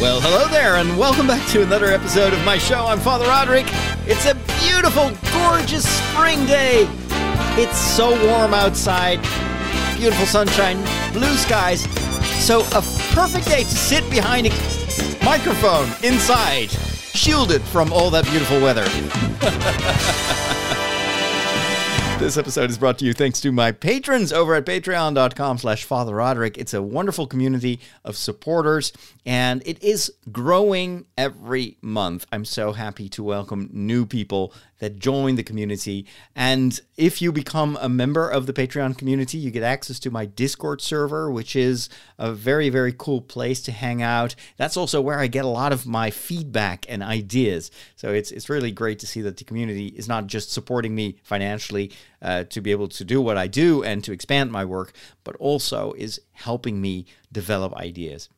Well, hello there, and welcome back to another episode of my show. I'm Father Roderick. It's a beautiful, gorgeous spring day. It's so warm outside. Beautiful sunshine, blue skies. So a perfect day to sit behind a microphone inside, shielded from all that beautiful weather. This episode is brought to you thanks to my patrons over at patreon.com/Father Roderick. It's a wonderful community of supporters, and it is growing every month. I'm so happy to welcome new people that join the community. And if you become a member of the Patreon community, you get access to my Discord server, which is a very, very cool place to hang out. That's also where I get a lot of my feedback and ideas. So it's really great to see that the community is not just supporting me financially, to be able to do what I do and to expand my work, but also is helping me develop ideas.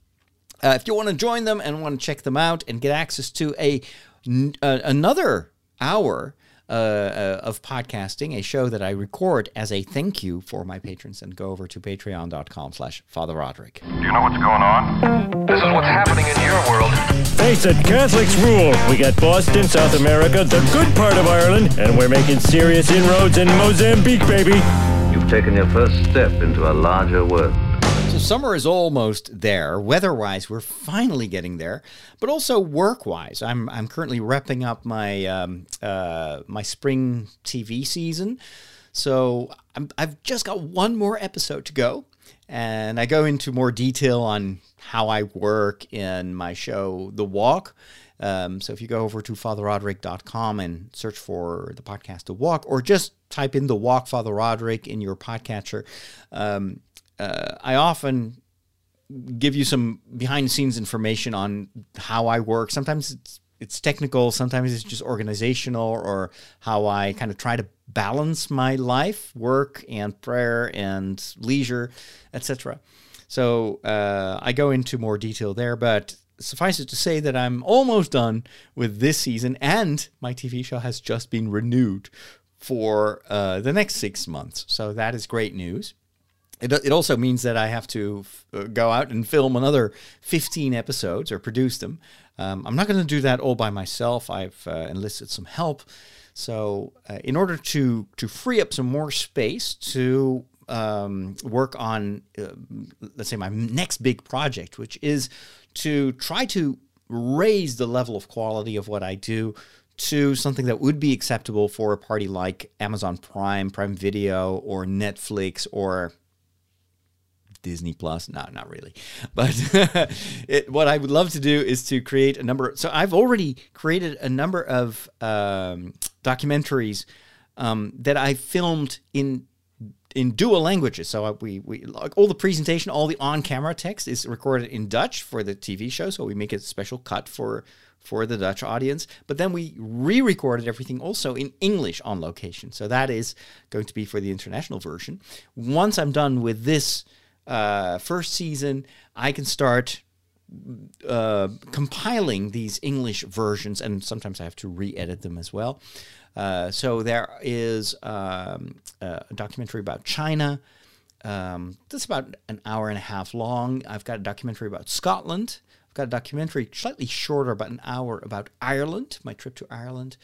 If you want to join them and want to check them out and get access to another hour of podcasting, a show that I record as a thank you for my patrons, and go over to patreon.com/Father Roderick. Do you know what's going on? This is what's happening in your world. Face it, Catholics rule. We got Boston, South America, the good part of Ireland, and we're making serious inroads in Mozambique, baby. You've taken your first step into a larger world. So summer is almost there. Weather-wise, we're finally getting there, but also work-wise. I'm currently wrapping up my my spring TV season, so I've just got one more episode to go, and I go into more detail on how I work in my show, The Walk. So if you go over to fatherroderick.com and search for the podcast The Walk, or just type in The Walk Father Roderick in your podcatcher, I often give you some behind-the-scenes information on how I work. Sometimes it's technical, sometimes it's just organizational, or how I kind of try to balance my life, work and prayer and leisure, etc. So I go into more detail there, but suffice it to say that I'm almost done with this season, and my TV show has just been renewed for the next 6 months. So that is great news. It also means that I have to go out and film another 15 episodes or produce them. I'm not going to do that all by myself. I've enlisted some help. So in order to free up some more space to work on, let's say, my next big project, which is to try to raise the level of quality of what I do to something that would be acceptable for a party like Amazon Prime, Prime Video, or Netflix, or Disney Plus. No, not really. But what I would love to do is to create a number. So I've already created a number of documentaries that I filmed in dual languages. So we like all the presentation, all the on-camera text is recorded in Dutch for the TV show. So we make a special cut for the Dutch audience. But then we re-recorded everything also in English on location. So that is going to be for the international version. Once I'm done with this first season, I can start compiling these English versions, and sometimes I have to re-edit them as well. So there is a documentary about China. That's about an hour and a half long. I've got a documentary about Scotland. I've got a documentary slightly shorter, about an hour, about Ireland, my trip to Ireland.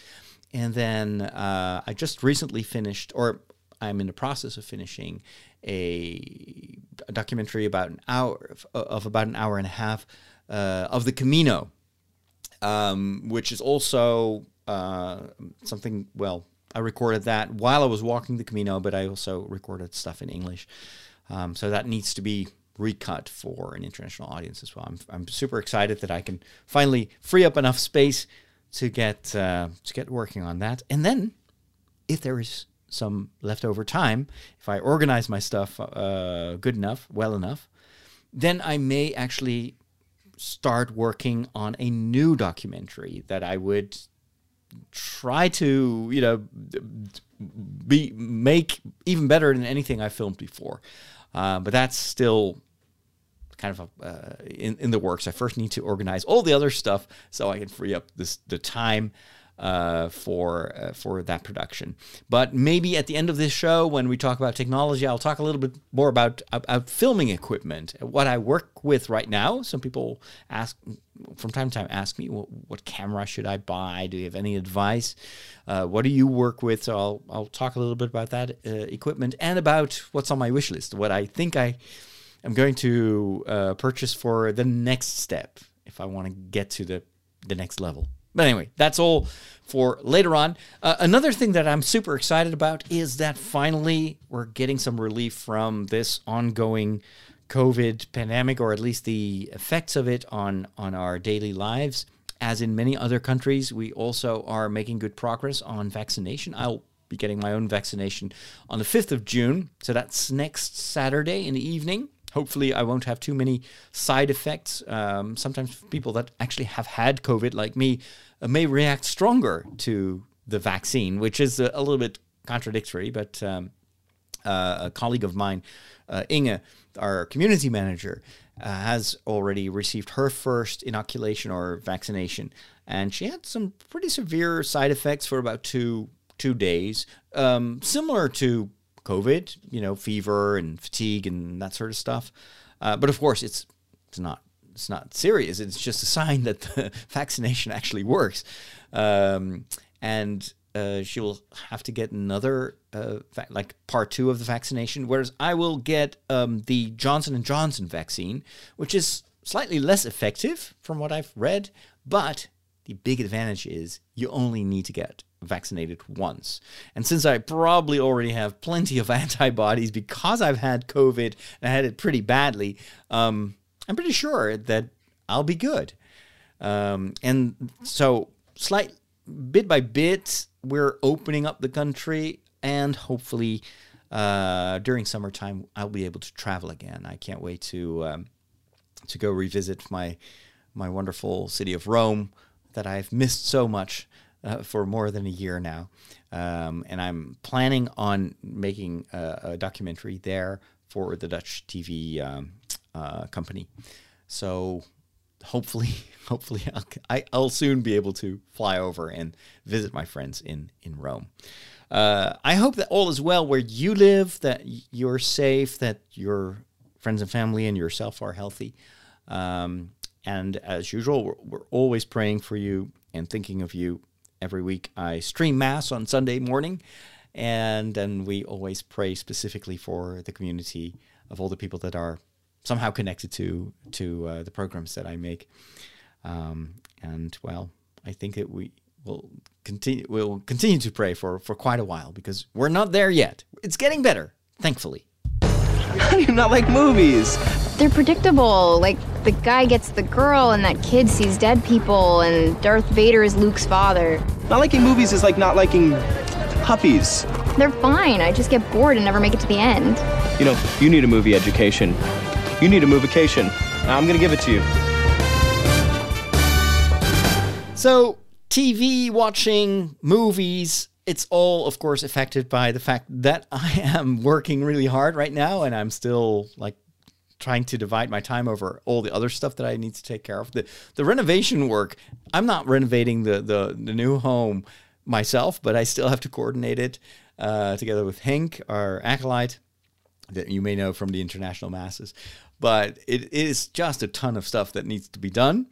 And then I just recently finished, or I'm in the process of finishing, a documentary about an hour of about an hour and a half of the Camino, which is also something. Well, I recorded that while I was walking the Camino, but I also recorded stuff in English, so that needs to be recut for an international audience as well. I'm super excited that I can finally free up enough space to get working on that, and then if there is some leftover time, if I organize my stuff good enough, well enough, then I may actually start working on a new documentary that I would try to, you know, make even better than anything I filmed before. But that's still kind of in the works. I first need to organize all the other stuff so I can free up the time for that production. But maybe at the end of this show, when we talk about technology, I'll talk a little bit more about filming equipment, what I work with right now. Some people ask from time to time, ask me, what camera should I buy? Do you have any advice? What do you work with? So I'll talk a little bit about that equipment and about what's on my wish list, what I think I'm going to purchase for the next step if I want to get to the next level. But anyway, that's all for later on. Another thing that I'm super excited about is that finally we're getting some relief from this ongoing COVID pandemic, or at least the effects of it on our daily lives. As in many other countries, we also are making good progress on vaccination. I'll be getting my own vaccination on the 5th of June. So that's next Saturday in the evening. Hopefully, I won't have too many side effects. Sometimes people that actually have had COVID, like me, may react stronger to the vaccine, which is a little bit contradictory. But a colleague of mine, Inge, our community manager, has already received her first inoculation or vaccination. And she had some pretty severe side effects for about two days, similar to COVID, you know, fever and fatigue and that sort of stuff. But of course, it's not serious. It's just a sign that the vaccination actually works. And she will have to get another, like part two of the vaccination, whereas I will get the Johnson & Johnson vaccine, which is slightly less effective from what I've read. But the big advantage is you only need to get vaccinated once. And since I probably already have plenty of antibodies because I've had COVID and I had it pretty badly, I'm pretty sure that I'll be good. And so slight bit by bit, we're opening up the country, and hopefully during summertime, I'll be able to travel again. I can't wait to go revisit my wonderful city of Rome that I've missed so much for more than a year now. And I'm planning on making a documentary there for the Dutch TV company. So hopefully I'll soon be able to fly over and visit my friends in Rome. I hope that all is well where you live, that you're safe, that your friends and family and yourself are healthy. And as usual, we're always praying for you and thinking of you. Every week I stream Mass on Sunday morning, and then we always pray specifically for the community of all the people that are somehow connected to the programs that I make. And, well, I think that we will continue to pray for quite a while, because we're not there yet. It's getting better, thankfully. How do you not like movies? They're predictable. Like, the guy gets the girl, and that kid sees dead people, and Darth Vader is Luke's father. Not liking movies is like not liking puppies. They're fine. I just get bored and never make it to the end. You know, you need a movie education. You need a movication. I'm going to give it to you. So, TV, watching, movies. It's all, of course, affected by the fact that I am working really hard right now, and I'm still, like, trying to divide my time over all the other stuff that I need to take care of. The renovation work, I'm not renovating the new home myself, but I still have to coordinate it together with Henk, our acolyte, that you may know from the International Masses. But it is just a ton of stuff that needs to be done.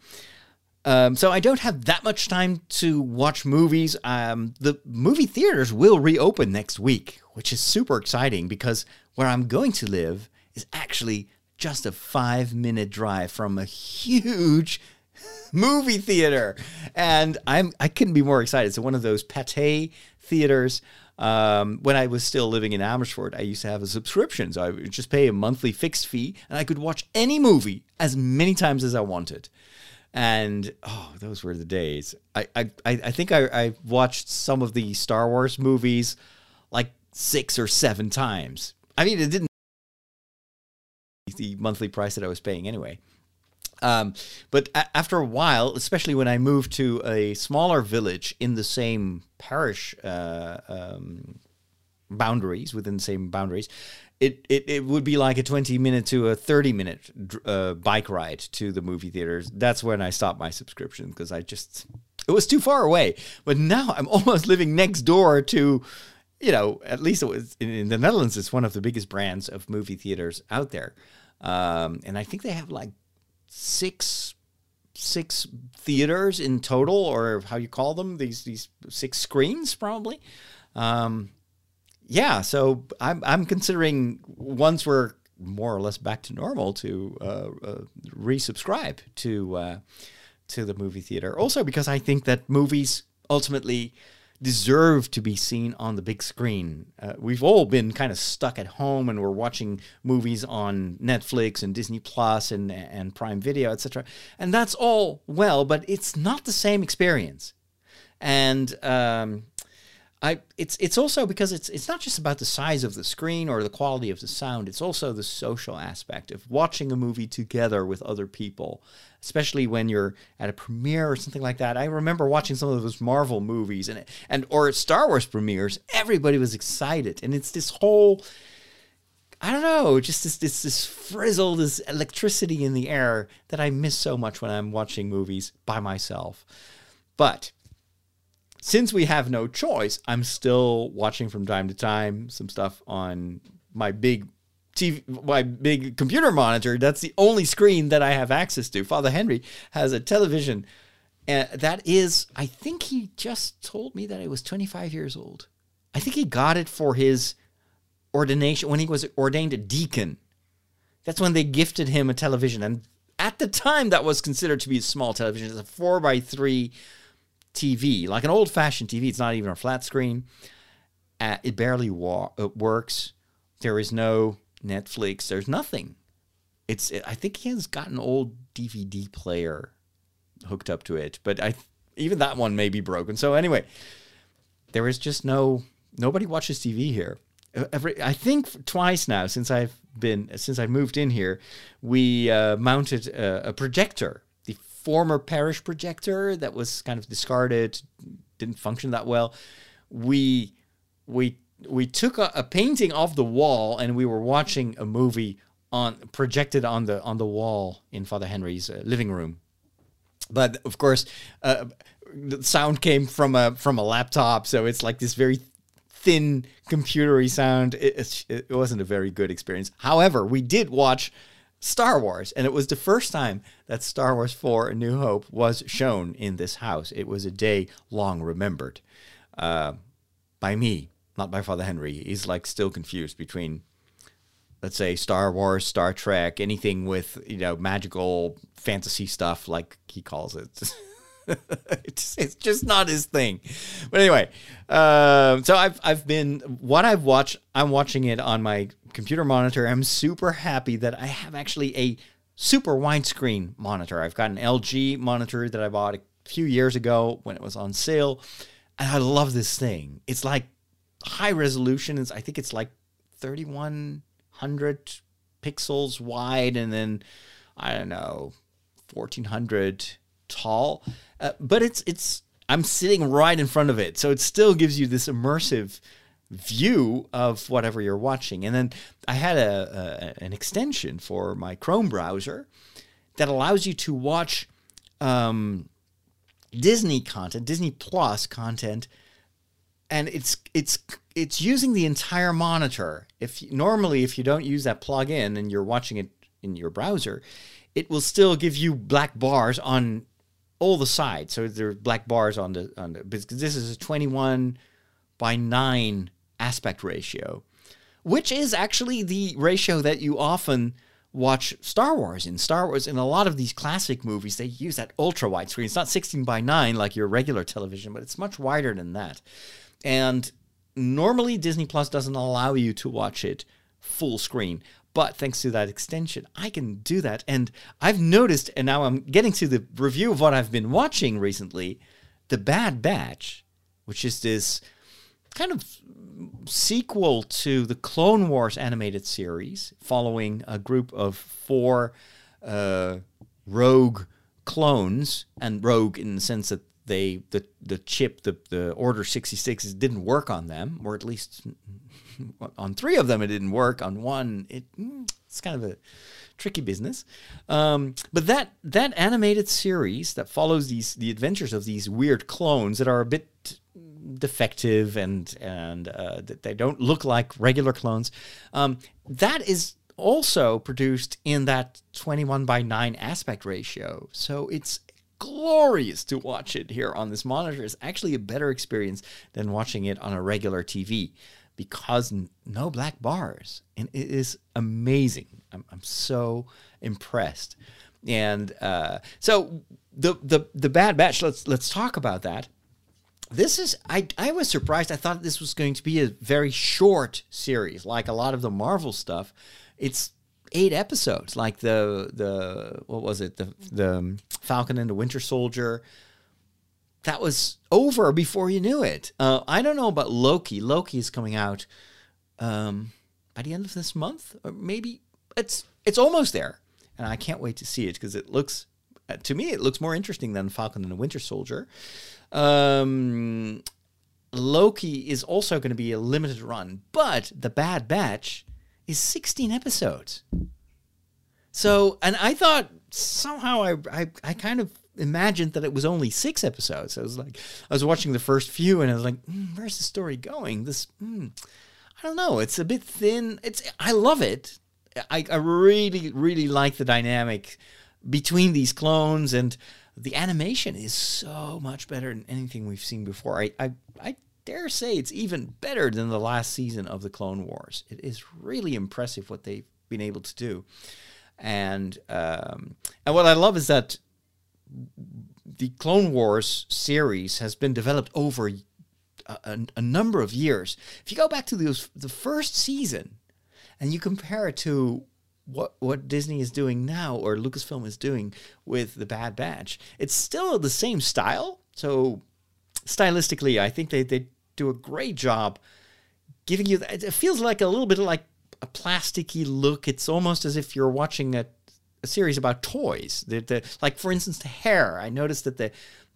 So I don't have that much time to watch movies. The movie theaters will reopen next week, which is super exciting, because where I'm going to live is actually just a 5-minute drive from a huge movie theater. And I couldn't be more excited. So one of those Pathé theaters. When I was still living in Amersfoort, I used to have a subscription. So I would just pay a monthly fixed fee, and I could watch any movie as many times as I wanted. And, oh, those were the days. I think I watched some of the Star Wars movies like 6 or 7 times. I mean, it didn't the monthly price that I was paying anyway. But after a while, especially when I moved to a smaller village in the same parish boundaries, within the same boundaries, it would be like a 20-minute to a 30-minute bike ride to the movie theaters. That's when I stopped my subscription, because I just It was too far away. But now I'm almost living next door to, you know, at least it was in the Netherlands, it's one of the biggest brands of movie theaters out there. And I think they have like six theaters in total, or how you call them, these six screens probably. Yeah, so I'm considering, once we're more or less back to normal, to resubscribe to the movie theater. Also because I think that movies ultimately deserve to be seen on the big screen. We've all been kind of stuck at home, and we're watching movies on Netflix and Disney Plus and Prime Video, etc. And that's all well, but it's not the same experience. And it's also because it's not just about the size of the screen or the quality of the sound. It's also the social aspect of watching a movie together with other people, especially when you're at a premiere or something like that. I remember watching some of those Marvel movies or Star Wars premieres. Everybody was excited, and it's this whole, I don't know, just this frizzle, this electricity in the air that I miss so much when I'm watching movies by myself. But since we have no choice, I'm still watching from time to time some stuff on my big TV, my big computer monitor. That's the only screen that I have access to. Father Henry has a television, and that is, I think he just told me that it was 25 years old. I think he got it for his ordination, when he was ordained a deacon. That's when they gifted him a television. And at the time, that was considered to be a small television. It's a 4x3 TV, like an old-fashioned TV. It's not even a flat screen. It barely works. There is no Netflix. There's nothing. I think he has got an old DVD player hooked up to it, but even that one may be broken. So anyway, there is just nobody watches TV here. I think twice now since I moved in here, we mounted a projector. Former parish projector that was kind of discarded, didn't function that well. We took a painting off the wall, and we were watching a movie projected on the wall in Father Henry's living room. But of course, the sound came from a laptop, so it's like this very thin computery sound. It wasn't a very good experience. However, we did watch Star Wars, and it was the first time that Star Wars 4 A New Hope was shown in this house. It was a day long remembered by me, not by Father Henry. He's like still confused between, let's say, Star Wars, Star Trek, anything with, you know, magical fantasy stuff, like he calls it. It's just not his thing. But anyway, so I've watched, I'm watching it on my computer monitor. I'm super happy that I have actually a super widescreen monitor. I've got an LG monitor that I bought a few years ago when it was on sale, and I love this thing. It's like high resolution. I think it's like 3,100 pixels wide, and then, I don't know, 1,400 tall, but I'm sitting right in front of it, so it still gives you this immersive view of whatever you're watching. And then I had an extension for my Chrome browser that allows you to watch Disney content, Disney Plus content, and it's using the entire monitor. Normally if you don't use that plug-in and you're watching it in your browser, it will still give you black bars on all the sides. So there are black bars on the, because this is a 21:9 aspect ratio, which is actually the ratio that you often watch Star Wars in. Star Wars, in a lot of these classic movies, they use that ultra wide screen. It's not 16:9 like your regular television, but it's much wider than that. And normally Disney Plus doesn't allow you to watch it full screen. But thanks to that extension, I can do that. And I've noticed, and now I'm getting to the review of what I've been watching recently, The Bad Batch, which is this kind of sequel to the Clone Wars animated series, following a group of 4 rogue clones, and rogue in the sense that the chip, the Order 66 didn't work on them, or at least on 3 of them it didn't work. On one, it's kind of a tricky business. But that animated series that follows the adventures of these weird clones that are a bit defective and that they don't look like regular clones, that is also produced in that 21:9 aspect ratio. So it's glorious to watch it here on this monitor. It's actually a better experience than watching it on a regular TV because no black bars. And it is amazing. I'm so impressed. And so the Bad Batch, let's talk about that. This is, I was surprised. I thought this was going to be a very short series, like a lot of the Marvel stuff. It's 8 episodes, like the what was it? The Falcon and the Winter Soldier. That was over before you knew it. I don't know about Loki. Loki is coming out by the end of this month, or maybe it's almost there, and I can't wait to see it because it looks, to me, it looks more interesting than Falcon and the Winter Soldier. Loki is also going to be a limited run, but The Bad Batch is 16 episodes. So, and I thought somehow I kind of imagined that it was only 6 episodes. I was like, I was watching the first few and I was like, where's the story going? This, I don't know. It's a bit thin. I love it. I really, really like the dynamic between these clones, and the animation is so much better than anything we've seen before. I dare say it's even better than the last season of the Clone Wars. It is really impressive what they've been able to do. And what I love is that the Clone Wars series has been developed over a number of years. If you go back to the first season and you compare it to what Disney is doing now, or Lucasfilm is doing with The Bad Batch, it's still the same style. So stylistically, I think they do a great job giving you that. It feels like a little bit like a plasticky look. It's almost as if you're watching a series about toys. Like, for instance, the hair. I noticed that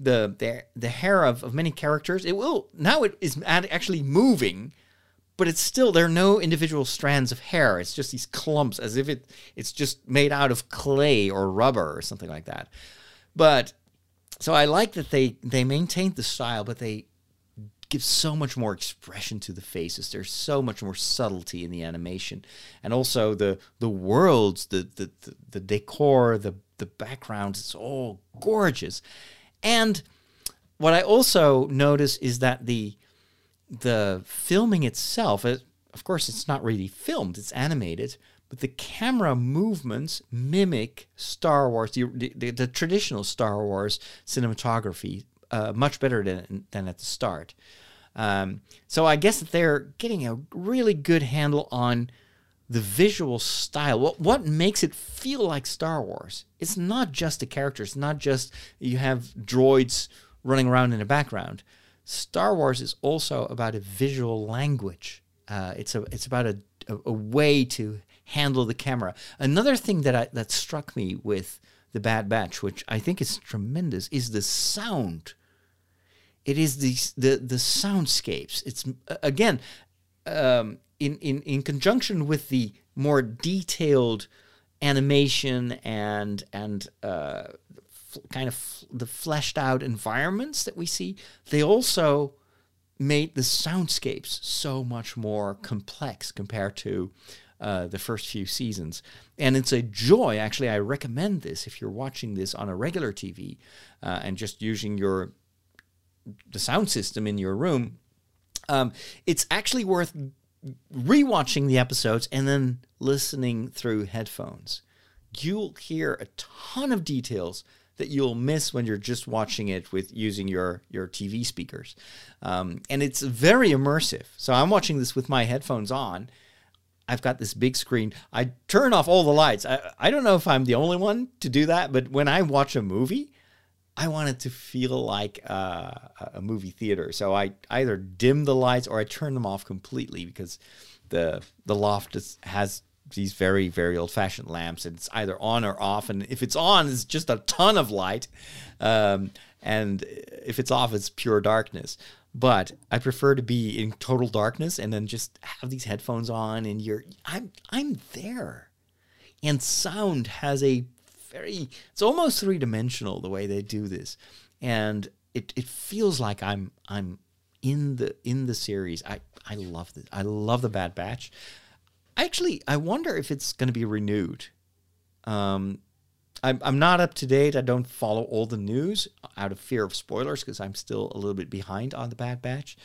the hair of many characters, now it is actually moving, but it's still, there are no individual strands of hair. It's just these clumps, as if it's just made out of clay or rubber or something like that. But so I like that they maintained the style, but they give so much more expression to the faces. There's so much more subtlety in the animation, and also the worlds, the decor, the backgrounds. It's all gorgeous. And what I also notice is that the filming itself, of course, it's not really filmed, it's animated, but the camera movements mimic Star Wars, the traditional Star Wars cinematography, much better than at the start. So I guess that they're getting a really good handle on the visual style. What makes it feel like Star Wars? It's not just the characters, not just you have droids running around in the background. Star Wars is also about a visual language. It's about a way to handle the camera. Another thing that struck me with The Bad Batch, which I think is tremendous, is the sound. It is the soundscapes. It's again in conjunction with the more detailed animation and kind of the fleshed out environments that we see, they also made the soundscapes so much more complex compared to the first few seasons. And it's a joy. Actually, I recommend this if you're watching this on a regular TV and just using the sound system in your room. It's actually worth rewatching the episodes and then listening through headphones. You'll hear a ton of details that you'll miss when you're just watching it with using your TV speakers. And it's very immersive. So I'm watching this with my headphones on. I've got this big screen. I turn off all the lights. I don't know if I'm the only one to do that, but when I watch a movie, I want it to feel like a movie theater. So I either dim the lights or I turn them off completely, because the loft has these very, very old-fashioned lamps, and it's either on or off. And if it's on, it's just a ton of light. And if it's off, it's pure darkness. But I prefer to be in total darkness and then just have these headphones on, and I'm there. And sound has a very, it's almost three-dimensional the way they do this. And it feels like I'm in the series. I love this. I love The Bad Batch. Actually, I wonder if it's going to be renewed. I'm not up to date. I don't follow all the news out of fear of spoilers because I'm still a little bit behind on The Bad Batch.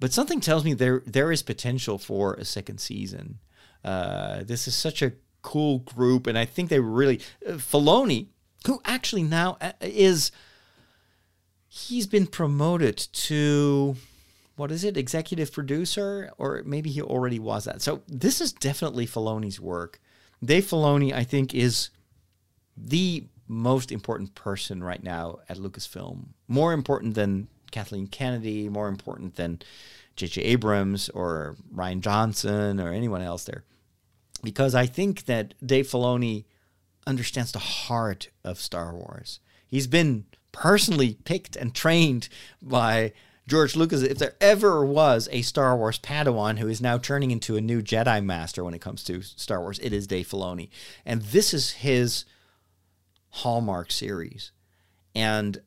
But something tells me there is potential for a second season. This is such a cool group, and I think they really... Filoni, who actually now is... He's been promoted to... What is it? Executive producer? Or maybe he already was that. So this is definitely Filoni's work. Dave Filoni, I think, is the most important person right now at Lucasfilm. More important than Kathleen Kennedy, more important than J.J. Abrams or Rian Johnson or anyone else there. Because I think that Dave Filoni understands the heart of Star Wars. He's been personally picked and trained by George Lucas. If there ever was a Star Wars Padawan who is now turning into a new Jedi Master when it comes to Star Wars, it is Dave Filoni. And this is his hallmark series. And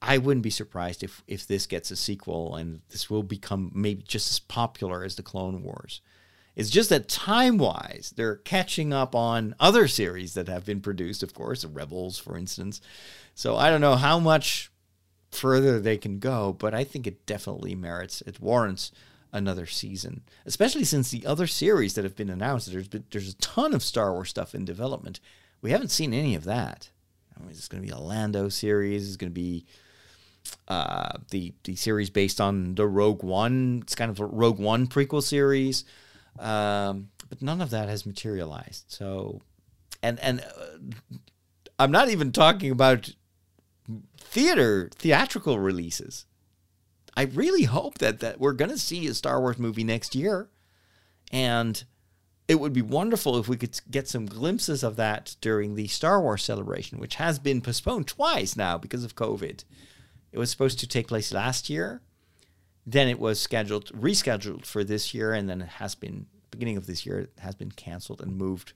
I wouldn't be surprised if this gets a sequel, and this will become maybe just as popular as the Clone Wars. It's just that time-wise, they're catching up on other series that have been produced, of course, the Rebels, for instance. So I don't know how much further they can go, but I think it definitely merits, it warrants another season, especially since the other series that have been announced, there's a ton of Star Wars stuff in development. We haven't seen any of that. I mean, it's going to be a Lando series. It's going to be the series based on the Rogue One. It's kind of a Rogue One prequel series. But none of that has materialized. So, and I'm not even talking about theatrical releases. I really hope that we're going to see a Star Wars movie next year. And it would be wonderful if we could get some glimpses of that during the Star Wars Celebration, which has been postponed twice now because of COVID. It was supposed to take place last year. Then it was rescheduled for this year, and then it has been, beginning of this year, it has been canceled and moved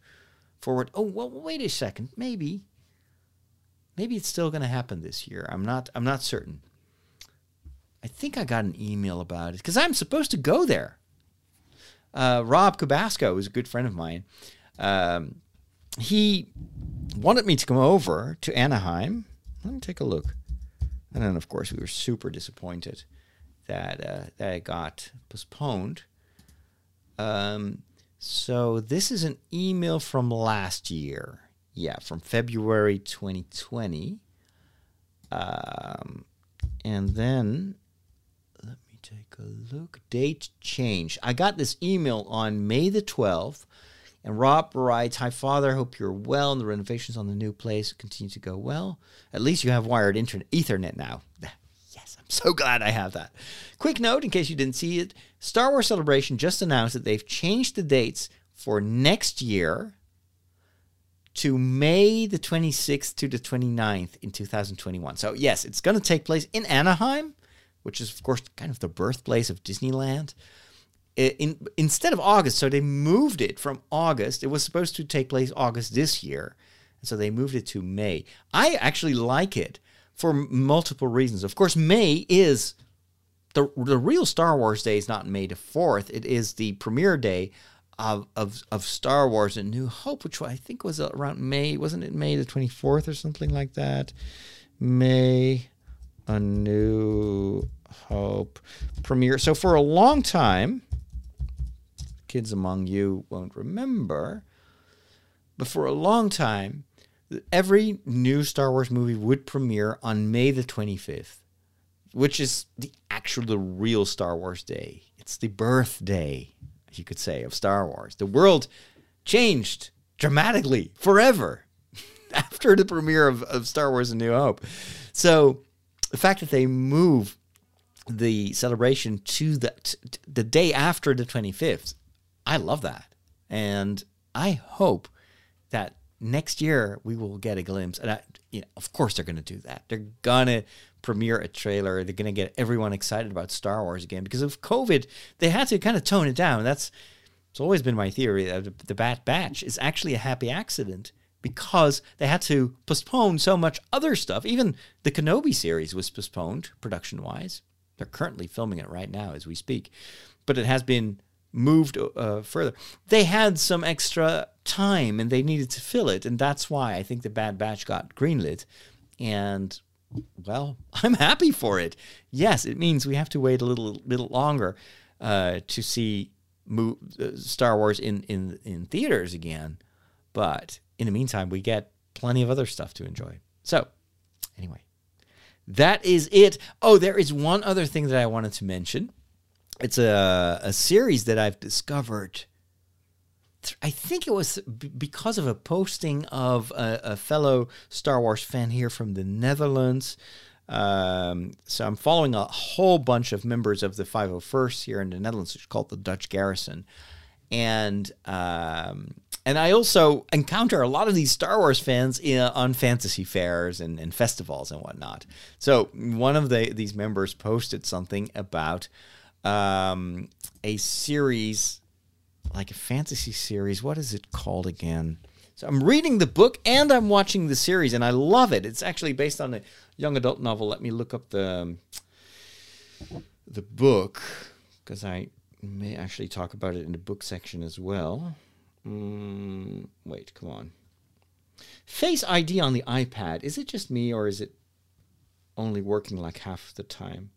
forward. Oh, well, wait a second. Maybe it's still going to happen this year. I'm not certain. I think I got an email about it because I'm supposed to go there. Rob Cabasco is a good friend of mine. He wanted me to come over to Anaheim. Let me take a look. And then, of course, we were super disappointed that it got postponed. So this is an email from last year. Yeah, from February 2020. And then, let me take a look. Date change. I got this email on May the 12th. And Rob writes, "Hi, Father. Hope you're well and the renovations on the new place continue to go well. At least you have wired Ethernet now." Yes, I'm so glad I have that. Quick note, in case you didn't see it, Star Wars Celebration just announced that they've changed the dates for next year to May the 26th to the 29th in 2021. So, yes, it's going to take place in Anaheim, which is, of course, kind of the birthplace of Disneyland. Instead of August, so they moved it from August. It was supposed to take place August this year, and so they moved it to May. I actually like it for multiple reasons. Of course, May is the real Star Wars Day is not May the 4th. It is the premiere day of Star Wars: A New Hope, which I think was around May. Wasn't it May the 24th or something like that? May A New Hope premiere. So for a long time, kids among you won't remember, but for a long time, every new Star Wars movie would premiere on May the 25th, which is the real Star Wars Day. It's the birthday, you could say, of Star Wars. The world changed dramatically forever after the premiere of Star Wars: A New Hope. So the fact that they move the celebration to the day after the 25th, I love that. And I hope that next year we will get a glimpse. And of course they're going to do that. They're going to premiere a trailer. They're going to get everyone excited about Star Wars again. Because of COVID, they had to kind of tone it down. That's It's always been my theory that The Bad Batch is actually a happy accident because they had to postpone so much other stuff. Even the Kenobi series was postponed production-wise. They're currently filming it right now as we speak. But it has been moved further. They had some extra time and they needed to fill it. And that's why I think The Bad Batch got greenlit. And, well, I'm happy for it. Yes, it means we have to wait a little longer to see Star Wars in theaters again. But in the meantime, we get plenty of other stuff to enjoy. So, anyway, that is it. Oh, there is one other thing that I wanted to mention. It's a series that I've discovered. I think it was because of a posting of a fellow Star Wars fan here from the Netherlands. So I'm following a whole bunch of members of the 501st here in the Netherlands, which is called the Dutch Garrison. And I also encounter a lot of these Star Wars fans on fantasy fairs and festivals and whatnot. So one of these members posted something about a series, like a fantasy series. What is it called again? So I'm reading the book and I'm watching the series, and I love it. It's actually based on a young adult novel. Let me look up the book, because I may actually talk about it in the book section as well. Wait, come on. Face ID on the iPad. Is it just me, or is it only working like half the time?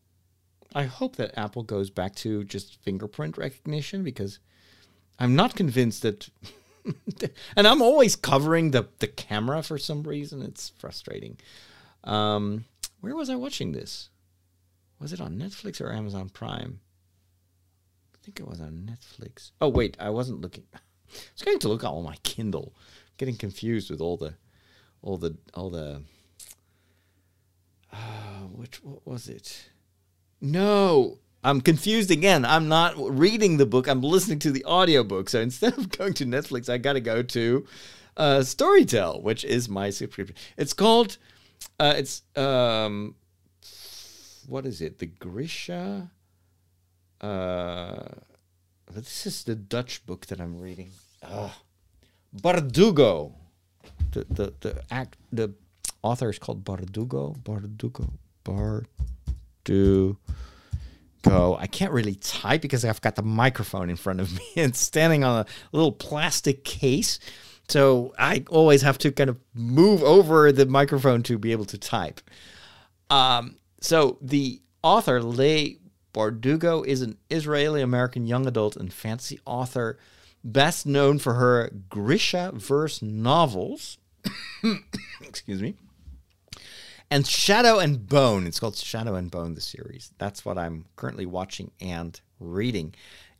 I hope that Apple goes back to just fingerprint recognition, because I'm not convinced that... and I'm always covering the camera for some reason. It's frustrating. Where was I watching this? Was it on Netflix or Amazon Prime? I think it was on Netflix. Oh, wait, I wasn't looking. I was going to look on my Kindle. I'm getting confused with all the... what was it? No, I'm confused again. I'm not reading the book. I'm listening to the audiobook. So instead of going to Netflix, I got to go to Storytel, which is my subscription. It's called, what is it? The Grisha. This is the Dutch book that I'm reading. Bardugo. The author is called Bardugo. I can't really type because I've got the microphone in front of me and standing on a little plastic case. So I always have to kind of move over the microphone to be able to type. So the author, Leigh Bardugo, is an Israeli-American young adult and fantasy author, best known for her Grisha-verse novels. Excuse me. And Shadow and Bone. It's called Shadow and Bone, the series. That's what I'm currently watching and reading.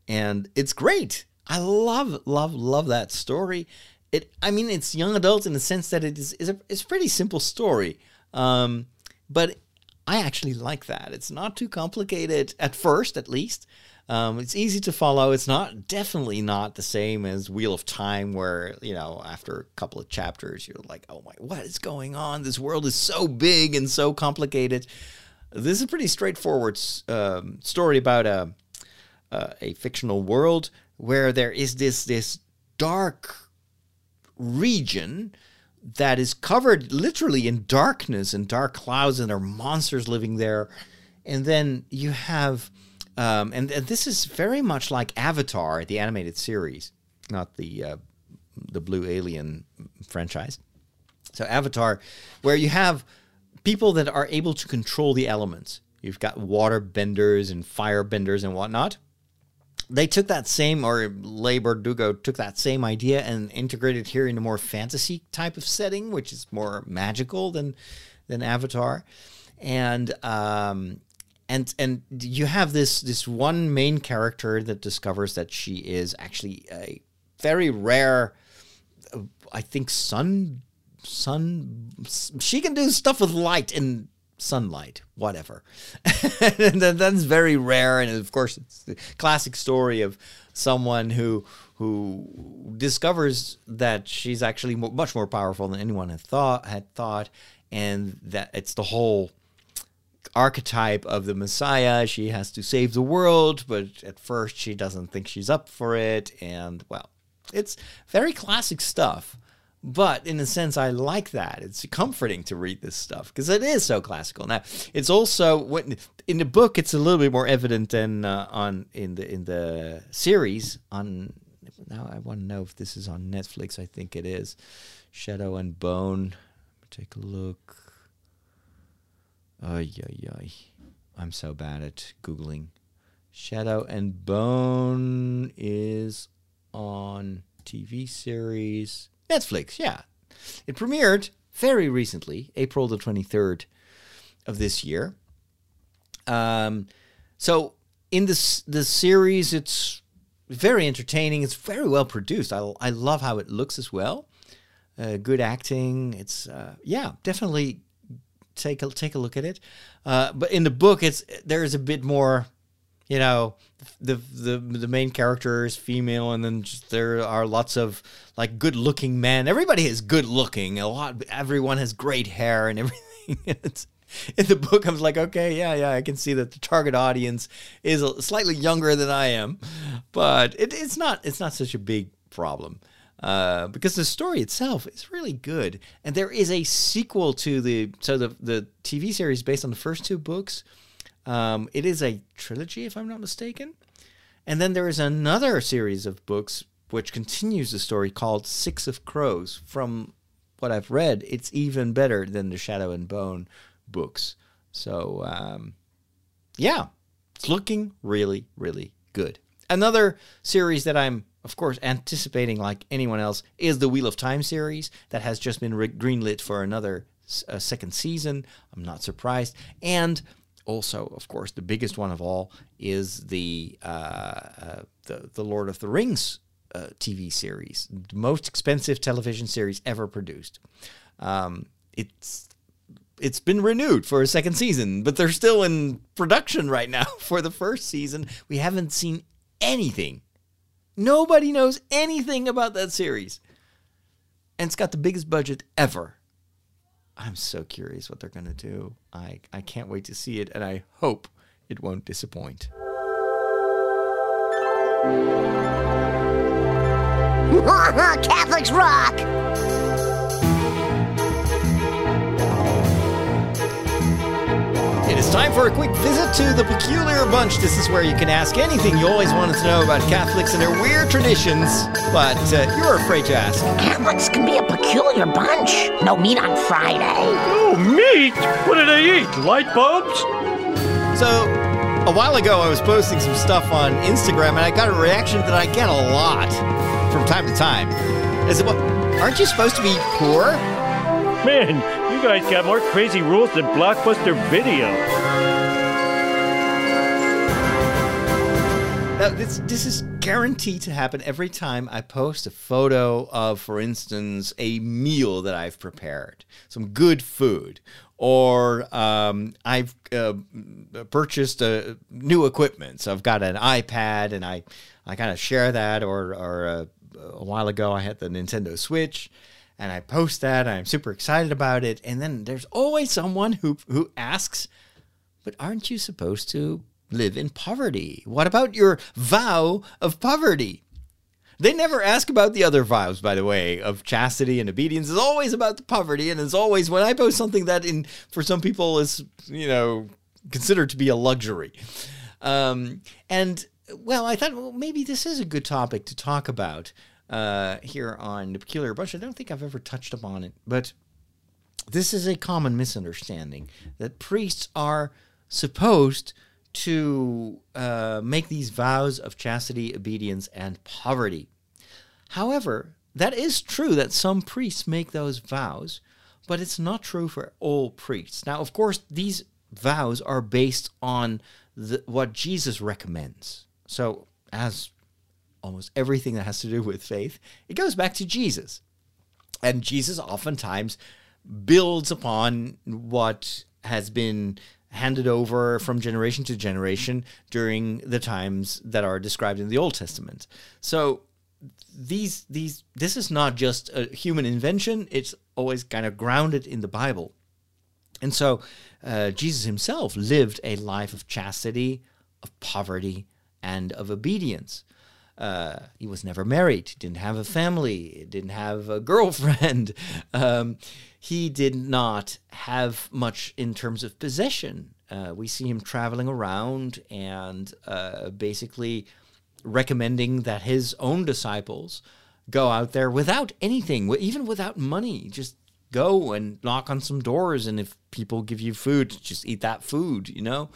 And it's great. I love, love, love that story. I mean, it's young adult in the sense that it's a pretty simple story. But I actually like that. It's not too complicated, at first at least. It's easy to follow. It's definitely not the same as Wheel of Time, where, you know, after a couple of chapters, you're like, oh my, what is going on? This world is so big and so complicated. This is a pretty straightforward story about a fictional world where there is this dark region that is covered literally in darkness and dark clouds, and there are monsters living there. And then you have... and this is very much like Avatar, the animated series, not the Blue Alien franchise. So Avatar, where you have people that are able to control the elements. You've got water benders and fire benders and whatnot. They took that same, or Leigh Bardugo took that same idea and integrated here in a more fantasy type of setting, which is more magical than Avatar. And you have this one main character that discovers that she is actually a very rare, I think, sun. She can do stuff with light and sunlight, whatever. And that's very rare. And of course, it's the classic story of someone who discovers that she's actually much more powerful than anyone had thought, and that it's the whole archetype of the Messiah. She has to save the world, but at first she doesn't think she's up for it. And, well, it's very classic stuff. But in a sense, I like that. It's comforting to read this stuff because it is so classical. Now, it's also when, in the book, it's a little bit more evident than in the series. On now, I want to know if this is on Netflix. I think it is. Shadow and Bone. Take a look. Ay, ay, ay. I'm so bad at Googling. Shadow and Bone is on TV series. Netflix, yeah. It premiered very recently, April the 23rd of this year. So in the series, it's very entertaining. It's very well produced. I love how it looks as well. Good acting. It's yeah, definitely take a look at it. But in the book, there is a bit more. You know, the main character is female, and then there are lots of like good-looking men. Everybody is good-looking. A lot. Everyone has great hair and everything. It's, in the book, I was like, okay, yeah, I can see that the target audience is slightly younger than I am, but it's not such a big problem because the story itself is really good. And there is a sequel to the TV series based on the first two books. It is a trilogy, if I'm not mistaken. And then there is another series of books which continues the story called Six of Crows. From what I've read, it's even better than the Shadow and Bone books. So, yeah, it's looking really, really good. Another series that I'm, of course, anticipating like anyone else is the Wheel of Time series that has just been greenlit for another second season. I'm not surprised. And also, of course, the biggest one of all is the Lord of the Rings TV series, the most expensive television series ever produced. It's been renewed for a second season, but they're still in production right now for the first season. We haven't seen anything. Nobody knows anything about that series. And it's got the biggest budget ever. I'm so curious what they're going to do. I can't wait to see it, and I hope it won't disappoint. Catholics rock! It is time for a quick visit to the Peculiar Bunch. This is where you can ask anything you always wanted to know about Catholics and their weird traditions, but you're afraid to ask. Catholics can be a peculiar bunch. No meat on Friday. No meat? What do they eat? Light bulbs? So, a while ago I was posting some stuff on Instagram, and I got a reaction that I get a lot from time to time. I said, well, aren't you supposed to be poor? Man, you guys got more crazy rules than Blockbuster Video. Now, this is guaranteed to happen every time I post a photo of, for instance, a meal that I've prepared, some good food, or I've purchased new equipment. So I've got an iPad, and I kind of share that, or a while ago I had the Nintendo Switch. And I post that, I'm super excited about it. And then there's always someone who asks, but aren't you supposed to live in poverty? What about your vow of poverty? They never ask about the other vows, by the way, of chastity and obedience. It's always about the poverty. And it's always when I post something that for some people is, you know, considered to be a luxury. Well, I thought, well, maybe this is a good topic to talk about. Here on The Peculiar Bunch. I don't think I've ever touched upon it, but this is a common misunderstanding that priests are supposed to make these vows of chastity, obedience, and poverty. However, that is true that some priests make those vows, but it's not true for all priests. Now, of course, these vows are based on what Jesus recommends. So, as almost everything that has to do with faith, it goes back to Jesus. And Jesus oftentimes builds upon what has been handed over from generation to generation during the times that are described in the Old Testament. So this is not just a human invention. It's always kind of grounded in the Bible. And so Jesus himself lived a life of chastity, of poverty, and of obedience. He was never married, didn't have a family, didn't have a girlfriend. He did not have much in terms of possession. We see him traveling around and basically recommending that his own disciples go out there without anything, even without money. Just go and knock on some doors, and if people give you food, just eat that food, you know?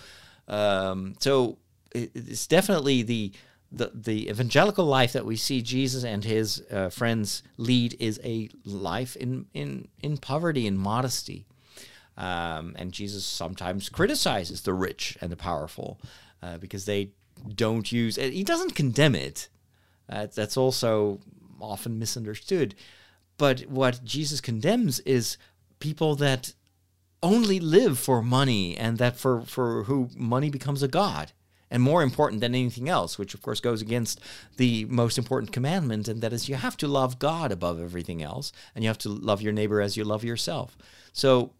So it's definitely the evangelical life that we see Jesus and his friends lead is a life in poverty and modesty. And Jesus sometimes criticizes the rich and the powerful because they don't use it. He doesn't condemn it. That's also often misunderstood. But what Jesus condemns is people that only live for money and that for who money becomes a god. And more important than anything else, which of course goes against the most important commandment, and that is you have to love God above everything else, and you have to love your neighbor as you love yourself. So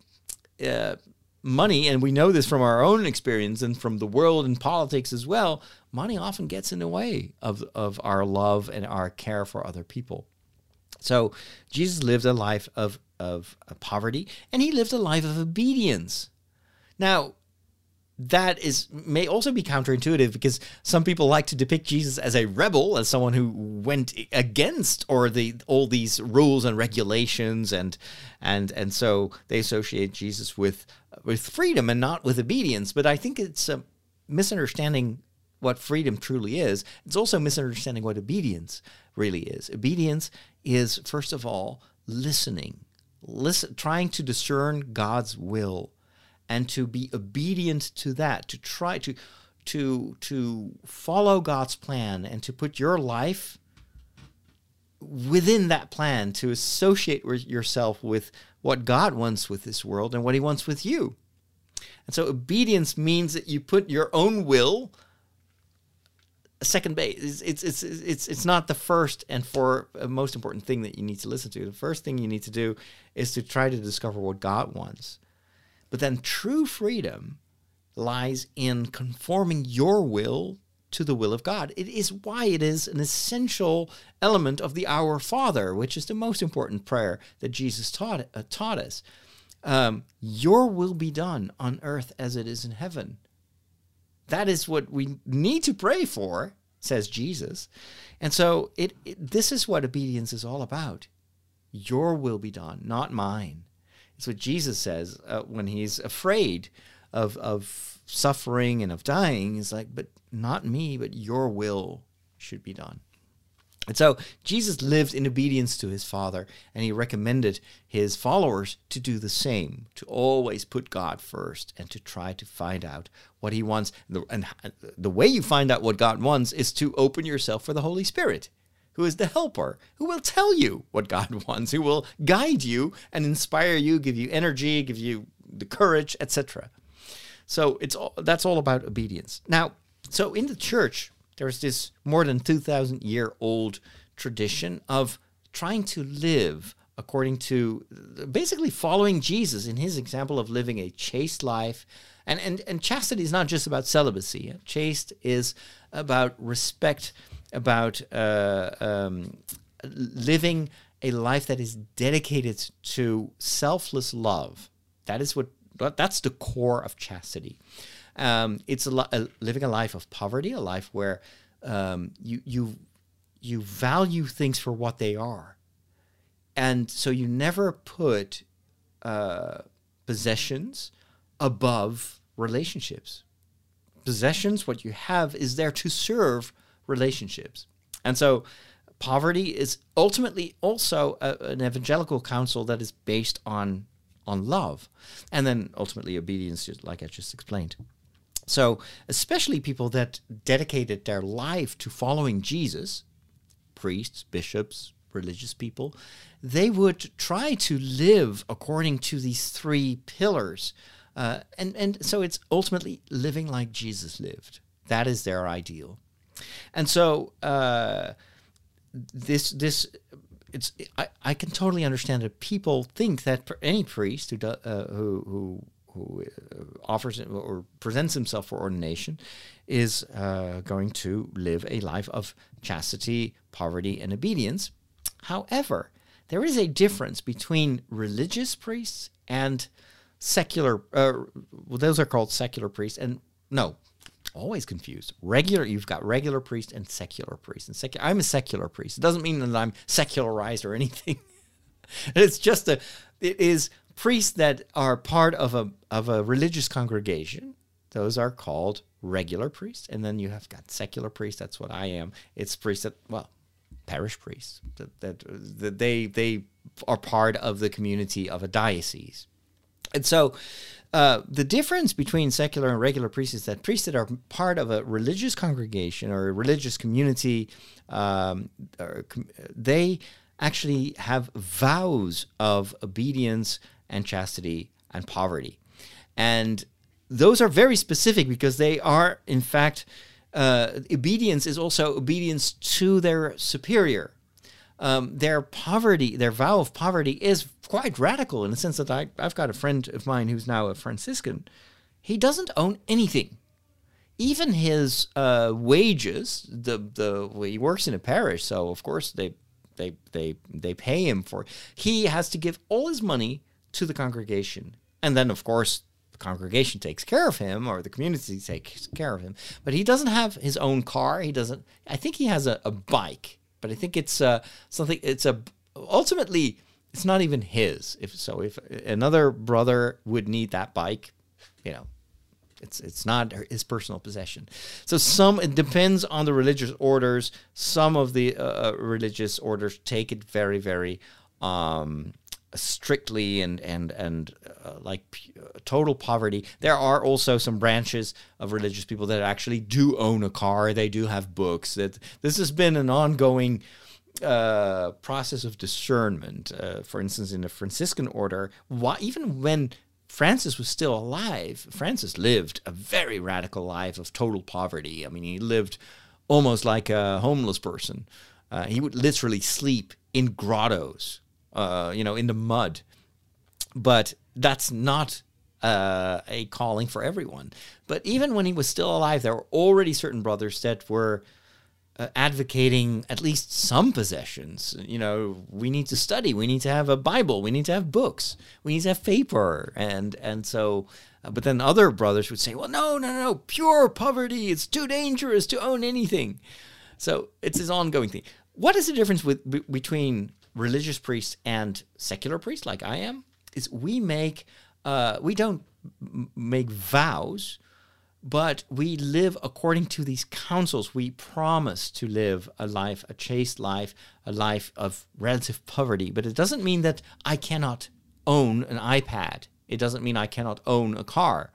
money, and we know this from our own experience and from the world and politics as well, money often gets in the way of our love and our care for other people. So Jesus lived a life of poverty, and he lived a life of obedience. Now, that may also be counterintuitive because some people like to depict Jesus as a rebel, as someone who went against all these rules and regulations, and so they associate Jesus with freedom and not with obedience. But I think it's a misunderstanding what freedom truly is. It's also misunderstanding what obedience really is. Obedience is, first of all, listening, trying to discern God's will, and to be obedient to that, to try to follow God's plan and to put your life within that plan, to associate yourself with what God wants with this world and what he wants with you. And so obedience means that you put your own will second base. It's not the first and most important thing that you need to listen to. The first thing you need to do is to try to discover what God wants. But then true freedom lies in conforming your will to the will of God. It is why it is an essential element of the Our Father, which is the most important prayer that Jesus taught us. Your will be done on earth as it is in heaven. That is what we need to pray for, says Jesus. And so this is what obedience is all about. Your will be done, not mine. It's what Jesus says when he's afraid of suffering and of dying. He's like, but not me, but your will should be done. And so Jesus lived in obedience to his Father, and he recommended his followers to do the same, to always put God first and to try to find out what he wants. And the way you find out what God wants is to open yourself for the Holy Spirit, who is the helper, who will tell you what God wants, who will guide you and inspire you, give you energy, give you the courage, etc. So that's all about obedience. Now, so in the church, there's this more than 2,000-year-old tradition of trying to live according to basically following Jesus in his example of living a chaste life. And chastity is not just about celibacy. Chaste is about respect, about living a life that is dedicated to selfless love. That is that's the core of chastity. It's living a life of poverty, a life where you value things for what they are, and so you never put possessions above relationships. Possessions, what you have, is there to serve relationships. And so poverty is ultimately also an evangelical counsel that is based on love, and then ultimately obedience, like I just explained. So especially people that dedicated their life to following Jesus, priests, bishops, religious people, they would try to live according to these three pillars. And so it's ultimately living like Jesus lived. That is their ideal. And so this it's I can totally understand that people think that any priest who does, who offers or presents himself for ordination is going to live a life of chastity, poverty, and obedience. However, there is a difference between religious priests and secular. Well, those are called secular priests, and no, always confused. Regular, you've got regular priest and secular priest. And secular, I'm a secular priest. It doesn't mean that I'm secularized or anything. It's just a, it is priests that are part of a religious congregation. Those are called regular priests, and then you have got secular priests. That's what I am. It's priests that, well, parish priests that they are part of the community of a diocese. And so the difference between secular and regular priests is that priests that are part of a religious congregation or a religious community, they actually have vows of obedience and chastity and poverty. And those are very specific because they are, in fact, obedience is also obedience to their superior. Their poverty, their vow of poverty is quite radical in the sense that I've got a friend of mine who's now a Franciscan. He doesn't own anything. Even his wages, well, he works in a parish, so of course they pay him for it. He has to give all his money to the congregation. And then, of course, the congregation takes care of him, or the community takes care of him. But he doesn't have his own car. He doesn't. I think he has a bike. But I think it's something. It's a ultimately, it's not even his. If another brother would need that bike, you know, it's not his personal possession. So it depends on the religious orders. Some of the religious orders take it very, very strictly and like total poverty. There are also some branches of religious people that actually do own a car. They do have books. That this has been an ongoing process of discernment. For instance, in the Franciscan order, even when Francis was still alive, Francis lived a very radical life of total poverty. I mean, he lived almost like a homeless person. He would literally sleep in grottos. You know, in the mud. But that's not a calling for everyone. But even when he was still alive, there were already certain brothers that were advocating at least some possessions. You know, we need to study. We need to have a Bible. We need to have books. We need to have paper. And so, but then other brothers would say, well, no, pure poverty. It's too dangerous to own anything. So it's this ongoing thing. What is the difference between religious priests and secular priests, like I am, is we don't make vows, but we live according to these counsels. We promise to live a chaste life, a life of relative poverty. But it doesn't mean that I cannot own an iPad. It doesn't mean I cannot own a car.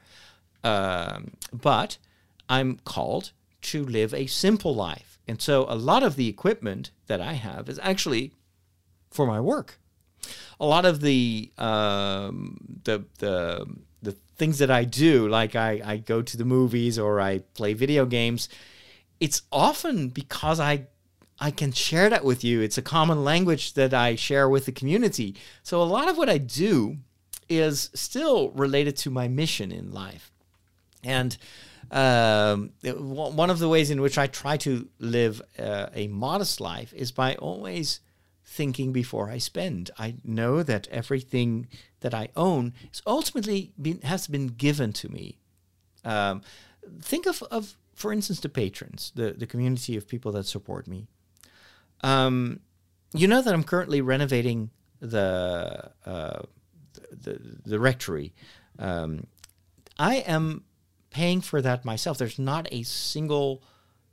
But I'm called to live a simple life. And so a lot of the equipment that I have is actually for my work. A lot of the things that I do, like I go to the movies or I play video games, it's often because I can share that with you. It's a common language that I share with the community. So a lot of what I do is still related to my mission in life. And one of the ways in which I try to live a modest life is by always thinking before I spend. I know that everything that I own is ultimately has been given to me. Think of for instance, the patrons, the community of people that support me. You know that I'm currently renovating the rectory. I am paying for that myself. There's not a single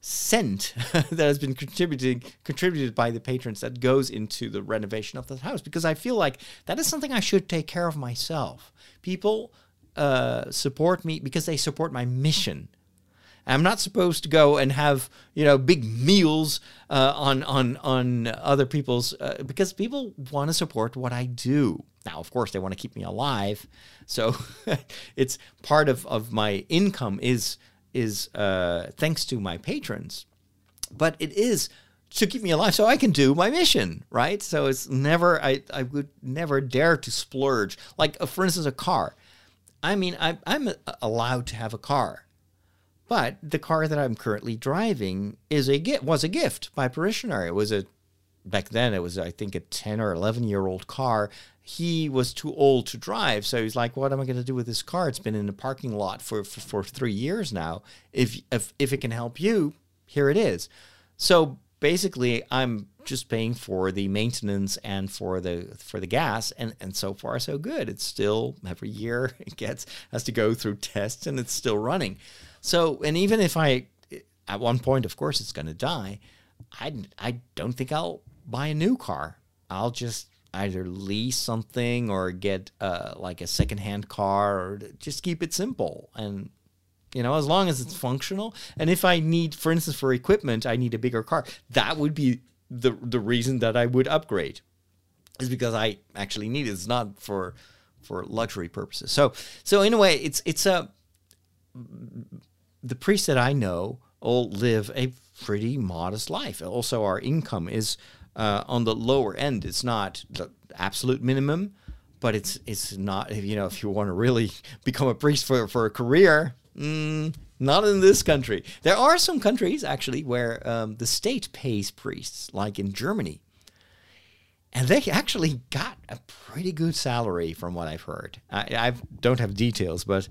cent that has been contributed by the patrons that goes into the renovation of the house, because I feel like that is something I should take care of myself. People support me because they support my mission. I'm not supposed to go and have, you know, big meals on other people's because people want to support what I do. Now, of course, they want to keep me alive, so it's part of my income is thanks to my patrons, but it is to keep me alive so I can do my mission, right? So it's never, I would never dare to splurge. Like, for instance, a car. I mean, I'm allowed to have a car, but the car that I'm currently driving is was a gift by parishioner. It was back then it was, I think, a 10 or 11-year-old car. He was too old to drive, so he's like, what am I going to do with this car? It's been in the parking lot for 3 years now. If it can help you, here it is. So basically, I'm just paying for the maintenance and for the gas, and so far so good. It's still, every year it has to go through tests, and it's still running. So, and even if at one point, of course, it's going to die, I don't think I'll buy a new car. I'll just either lease something or get like a secondhand car, or just keep it simple. And, you know, as long as it's functional. And if I need, for instance, for equipment, I need a bigger car, that would be the reason that I would upgrade, is because I actually need it. It's not for luxury purposes. So in a way, the priests that I know all live a pretty modest life. Also, our income is on the lower end. It's not the absolute minimum, but it's not, you know, if you want to really become a priest for a career, not in this country. There are some countries, actually, where the state pays priests, like in Germany. And they actually got a pretty good salary, from what I've heard. I don't have details, but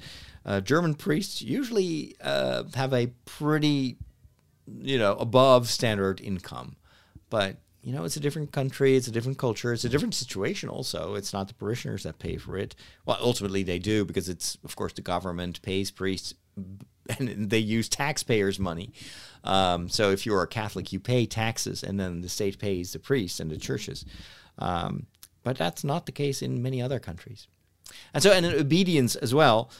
German priests usually have a pretty, you know, above standard income. But, you know, it's a different country, it's a different culture, it's a different situation also. It's not the parishioners that pay for it. Well, ultimately they do, because it's, of course, the government pays priests, and they use taxpayers' money. So if you're a Catholic, you pay taxes, and then the state pays the priests and the churches. But that's not the case in many other countries. And obedience as well.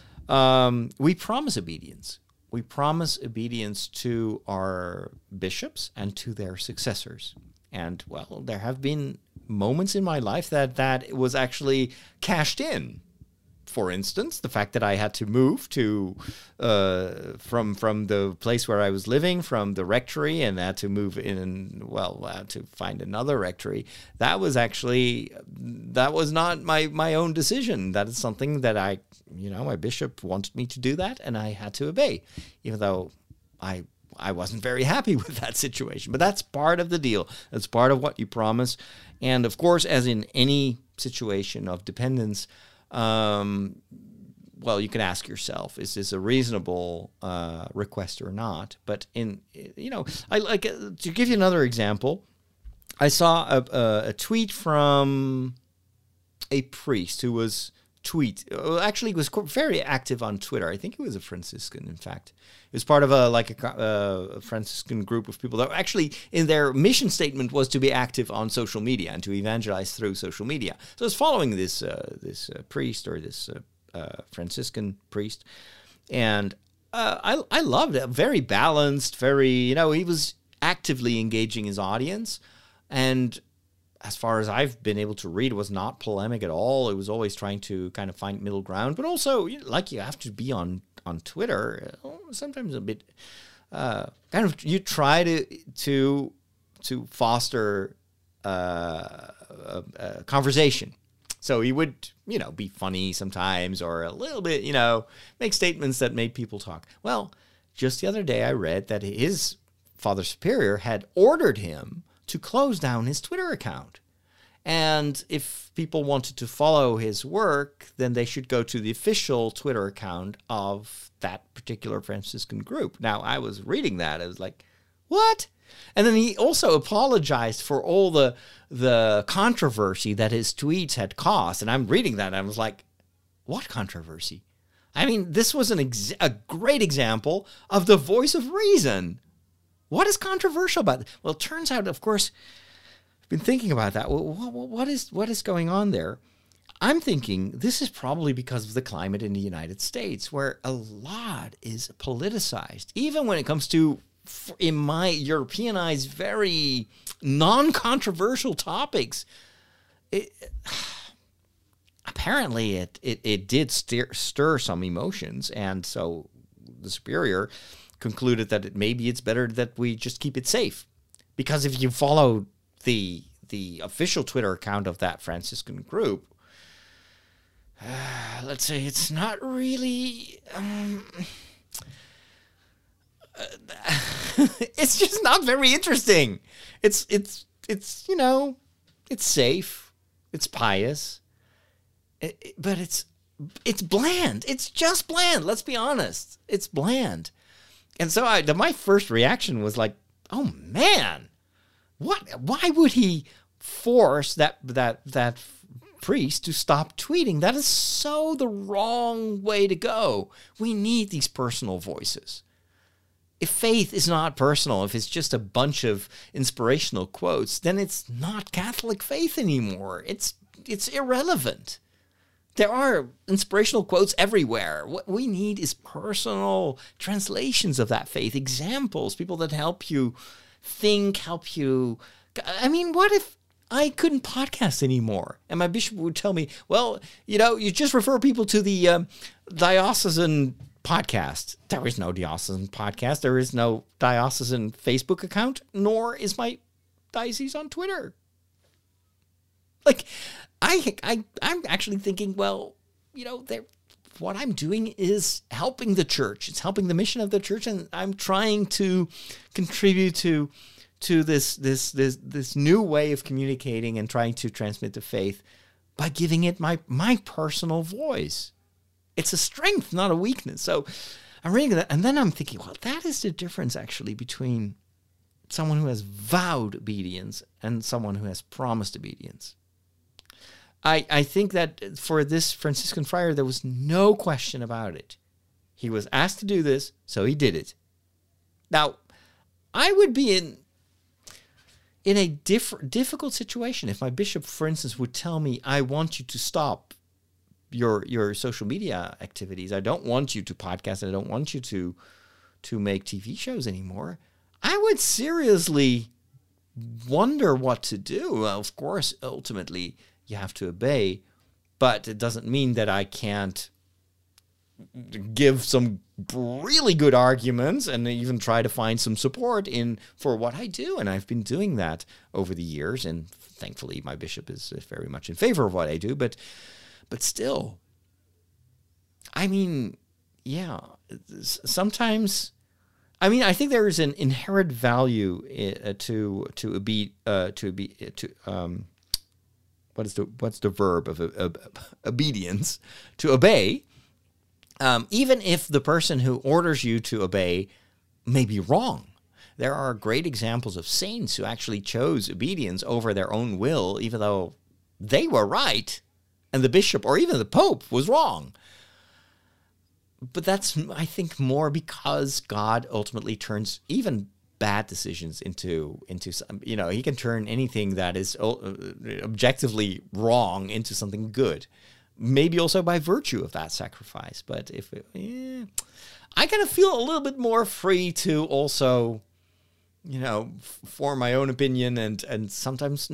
We promise obedience. We promise obedience to our bishops and to their successors. And, well, there have been moments in my life that was actually cashed in. For instance, the fact that I had to move to from the place where I was living, from the rectory, and had to move in, well, I had to find another rectory. That was not my own decision. That is something that I, you know, my bishop wanted me to do that, and I had to obey, even though I wasn't very happy with that situation. But that's part of the deal. That's part of what you promise. And, of course, as in any situation of dependence, well, you can ask yourself, is this a reasonable request or not? But, in, you know, I like to give you another example. I saw a tweet from a priest who was was very active on Twitter. I think he was a Franciscan, in fact. It was part of a Franciscan group of people that actually, in their mission statement, was to be active on social media and to evangelize through social media. So I was following this Franciscan priest, and I loved it. Very balanced, very, you know, he was actively engaging his audience, and as far as I've been able to read, it was not polemic at all. It was always trying to kind of find middle ground, but also, you know, like, you have to be on Twitter. Sometimes a bit kind of, you try to foster a conversation. So he would, you know, be funny sometimes, or a little bit, you know, make statements that made people talk. Well, just the other day I read that his Father Superior had ordered him to close down his Twitter account. And if people wanted to follow his work, then they should go to the official Twitter account of that particular Franciscan group. Now, I was reading that. I was like, what? And then he also apologized for all the controversy that his tweets had caused. And I'm reading that, and I was like, what controversy? I mean, this was a great example of the voice of reason. What is controversial about it? Well, it turns out, of course, I've been thinking about that. What is going on there? I'm thinking this is probably because of the climate in the United States, where a lot is politicized, even when it comes to, in my European eyes, very non-controversial topics. Apparently, it did stir some emotions, and so the superior concluded that maybe it's better that we just keep it safe. Because if you follow the official Twitter account of that Franciscan group, let's say it's not really... it's just not very interesting. It's you know, it's safe, it's pious, but it's bland. It's just bland. Let's be honest. It's bland. And so my first reaction was like, oh man, what? Why would he force that priest to stop tweeting? That is so the wrong way to go. We need these personal voices. If faith is not personal, if it's just a bunch of inspirational quotes, then it's not Catholic faith anymore. It's irrelevant. There are inspirational quotes everywhere. What we need is personal translations of that faith, examples, people that help you think, help you... I mean, what if I couldn't podcast anymore? And my bishop would tell me, well, you know, you just refer people to the diocesan podcast. There is no diocesan podcast. There is no diocesan Facebook account, nor is my diocese on Twitter. Like, I'm actually thinking, well, you know, what I'm doing is helping the church. It's helping the mission of the church, and I'm trying to contribute to this new way of communicating and trying to transmit the faith by giving it my personal voice. It's a strength, not a weakness. So I'm reading that, and then I'm thinking, well, that is the difference actually between someone who has vowed obedience and someone who has promised obedience. I think that for this Franciscan friar, there was no question about it. He was asked to do this, so he did it. Now, I would be in a difficult situation if my bishop, for instance, would tell me, I want you to stop your social media activities. I don't want you to podcast. I don't want you to make TV shows anymore. I would seriously wonder what to do. Of course, ultimately, you have to obey, but it doesn't mean that I can't give some really good arguments and even try to find some support for what I do. And I've been doing that over the years, and thankfully my bishop is very much in favor of what I do, but still, I mean, yeah, sometimes, I mean, I think there is an inherent value what's the verb of obedience? To obey, even if the person who orders you to obey may be wrong. There are great examples of saints who actually chose obedience over their own will, even though they were right and the bishop or even the pope was wrong. But that's, I think, more because God ultimately turns even bad decisions into some, you know, he can turn anything that is objectively wrong into something good, maybe also by virtue of that sacrifice. But I kind of feel a little bit more free to also, you know, form my own opinion and sometimes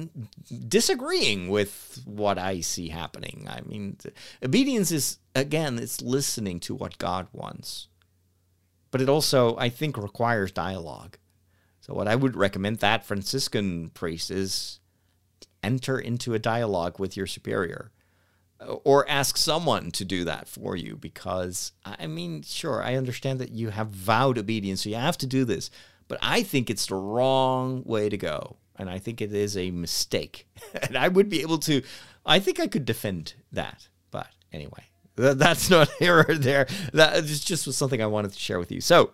disagreeing with what I see happening. I mean, obedience is, again, it's listening to what God wants, but it also, I think, requires dialogue. So what I would recommend that Franciscan priest is enter into a dialogue with your superior or ask someone to do that for you, because, I mean, sure, I understand that you have vowed obedience, so you have to do this, but I think it's the wrong way to go, and I think it is a mistake. And I would be able to, I think I could defend that, but anyway, that's not here or there. That just was something I wanted to share with you. So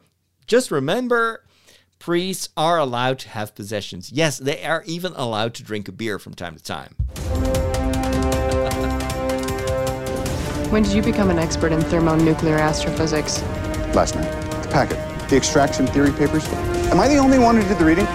just remember... priests are allowed to have possessions. Yes, they are even allowed to drink a beer from time to time. When did you become an expert in thermonuclear astrophysics? Last night. The packet. The extraction theory papers. Am I the only one who did the reading?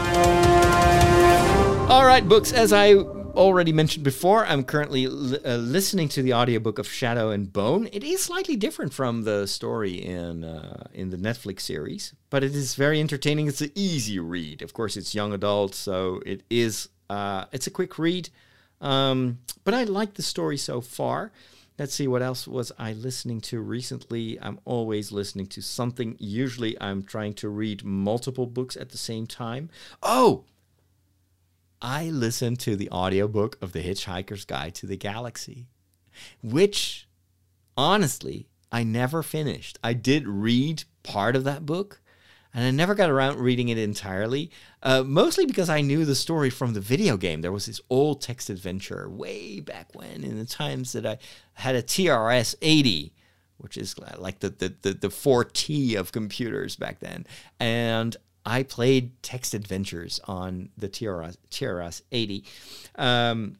All right, books. As I already mentioned before, I'm currently listening to the audiobook of Shadow and Bone. It is slightly different from the story in the Netflix series, but it is very entertaining. It's an easy read. Of course, it's young adult, so it is it's a quick read. But I like the story so far. Let's see, what else was I listening to recently? I'm always listening to something. Usually I'm trying to read multiple books at the same time. Oh, I listened to the audiobook of The Hitchhiker's Guide to the Galaxy, which, honestly, I never finished. I did read part of that book, and I never got around reading it entirely, mostly because I knew the story from the video game. There was this old text adventure way back when, in the times that I had a TRS-80, which is like the 4T of computers back then. And I played text adventures on the TRS-80. And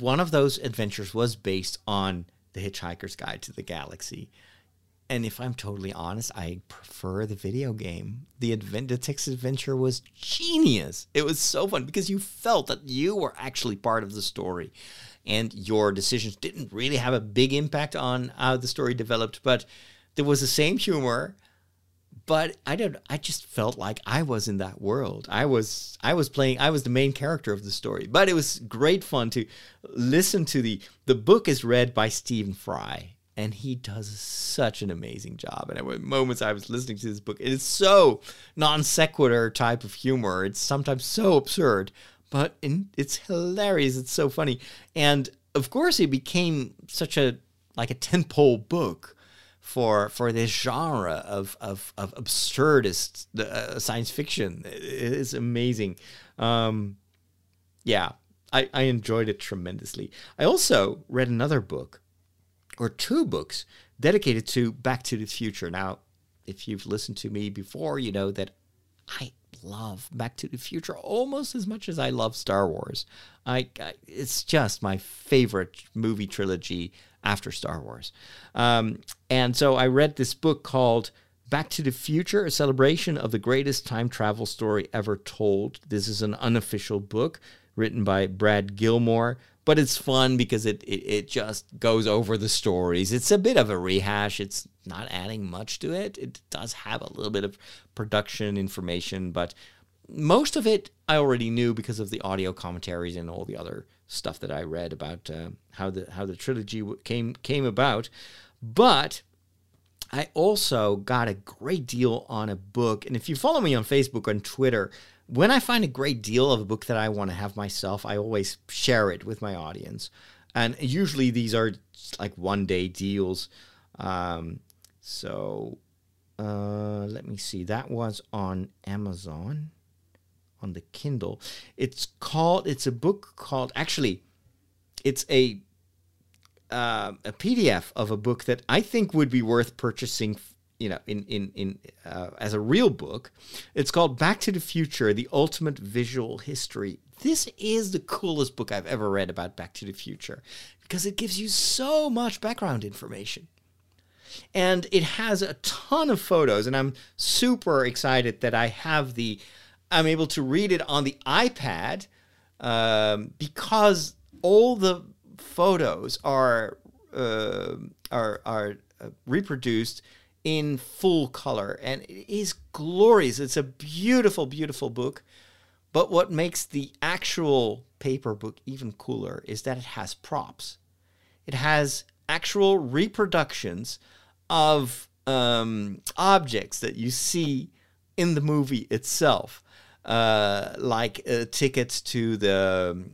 one of those adventures was based on The Hitchhiker's Guide to the Galaxy. And if I'm totally honest, I prefer the video game. The text adventure was genius. It was so fun because you felt that you were actually part of the story. And your decisions didn't really have a big impact on how the story developed. But there was the same humor. But I just felt like I was in that world. I was the main character of the story. But it was great fun to listen to the book is read by Stephen Fry. And he does such an amazing job. And at moments I was listening to this book, it is so non sequitur type of humor. It's sometimes so absurd, but it's hilarious. It's so funny. And of course it became such a tentpole book for this genre of absurdist science fiction. It's amazing. Yeah, I enjoyed it tremendously. I also read another book, or two books, dedicated to Back to the Future. Now, if you've listened to me before, you know that I love Back to the Future almost as much as I love Star Wars. It's just my favorite movie trilogy after Star Wars. And so I read this book called Back to the Future, A Celebration of the Greatest Time Travel Story Ever Told. This is an unofficial book written by Brad Gilmore, but it's fun because it just goes over the stories. It's a bit of a rehash. It's not adding much to it. It does have a little bit of production information, but most of it I already knew because of the audio commentaries and all the other stuff that I read about how the trilogy came about. But I also got a great deal on a book. And if you follow me on Facebook and Twitter, when I find a great deal of a book that I want to have myself, I always share it with my audience. And usually these are like one-day deals. Let me see. That was on Amazon, on the Kindle. It's a book called, actually, it's a PDF of a book that I think would be worth purchasing, you know, as a real book. It's called Back to the Future, The Ultimate Visual History. This is the coolest book I've ever read about Back to the Future because it gives you so much background information. And it has a ton of photos, and I'm super excited that I'm able to read it on the iPad because all the photos are reproduced in full color, and it is glorious. It's a beautiful, beautiful book. But what makes the actual paper book even cooler is that it has props. It has actual reproductions of objects that you see in the movie itself, like tickets to the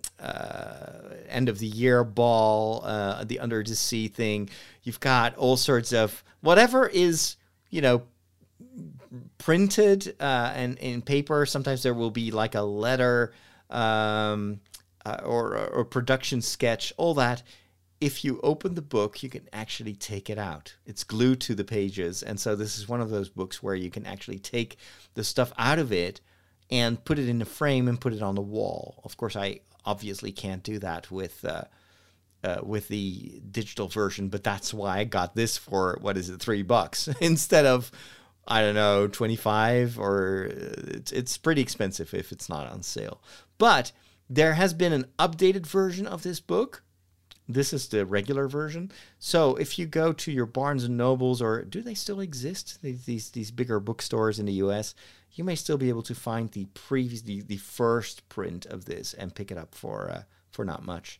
end of the year ball, the under the sea thing. You've got all sorts of whatever is, you know, printed and in paper. Sometimes there will be like a letter or production sketch, all that. If you open the book, you can actually take it out. It's glued to the pages. And so this is one of those books where you can actually take the stuff out of it and put it in a frame and put it on the wall. Of course, I obviously can't do that with the digital version, but that's why I got this for, what is it, $3 instead of, I don't know, 25, or it's pretty expensive if it's not on sale. But there has been an updated version of this book. This is the regular version. So if you go to your Barnes & Nobles, or do they still exist, these bigger bookstores in the US, you may still be able to find the first print of this and pick it up for not much.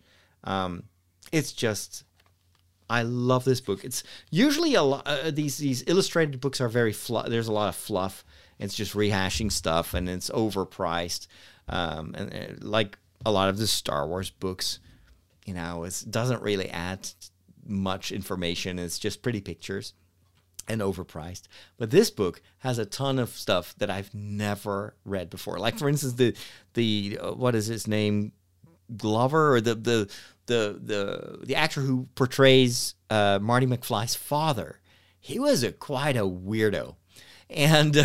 It's just, I love this book. It's usually a lot, these illustrated books are there's a lot of fluff. It's just rehashing stuff and it's overpriced. And like a lot of the Star Wars books, you know, it doesn't really add much information. It's just pretty pictures and overpriced. But this book has a ton of stuff that I've never read before. Like, for instance, the what is his name, Glover, or the actor who portrays Marty McFly's father. He was quite a weirdo. And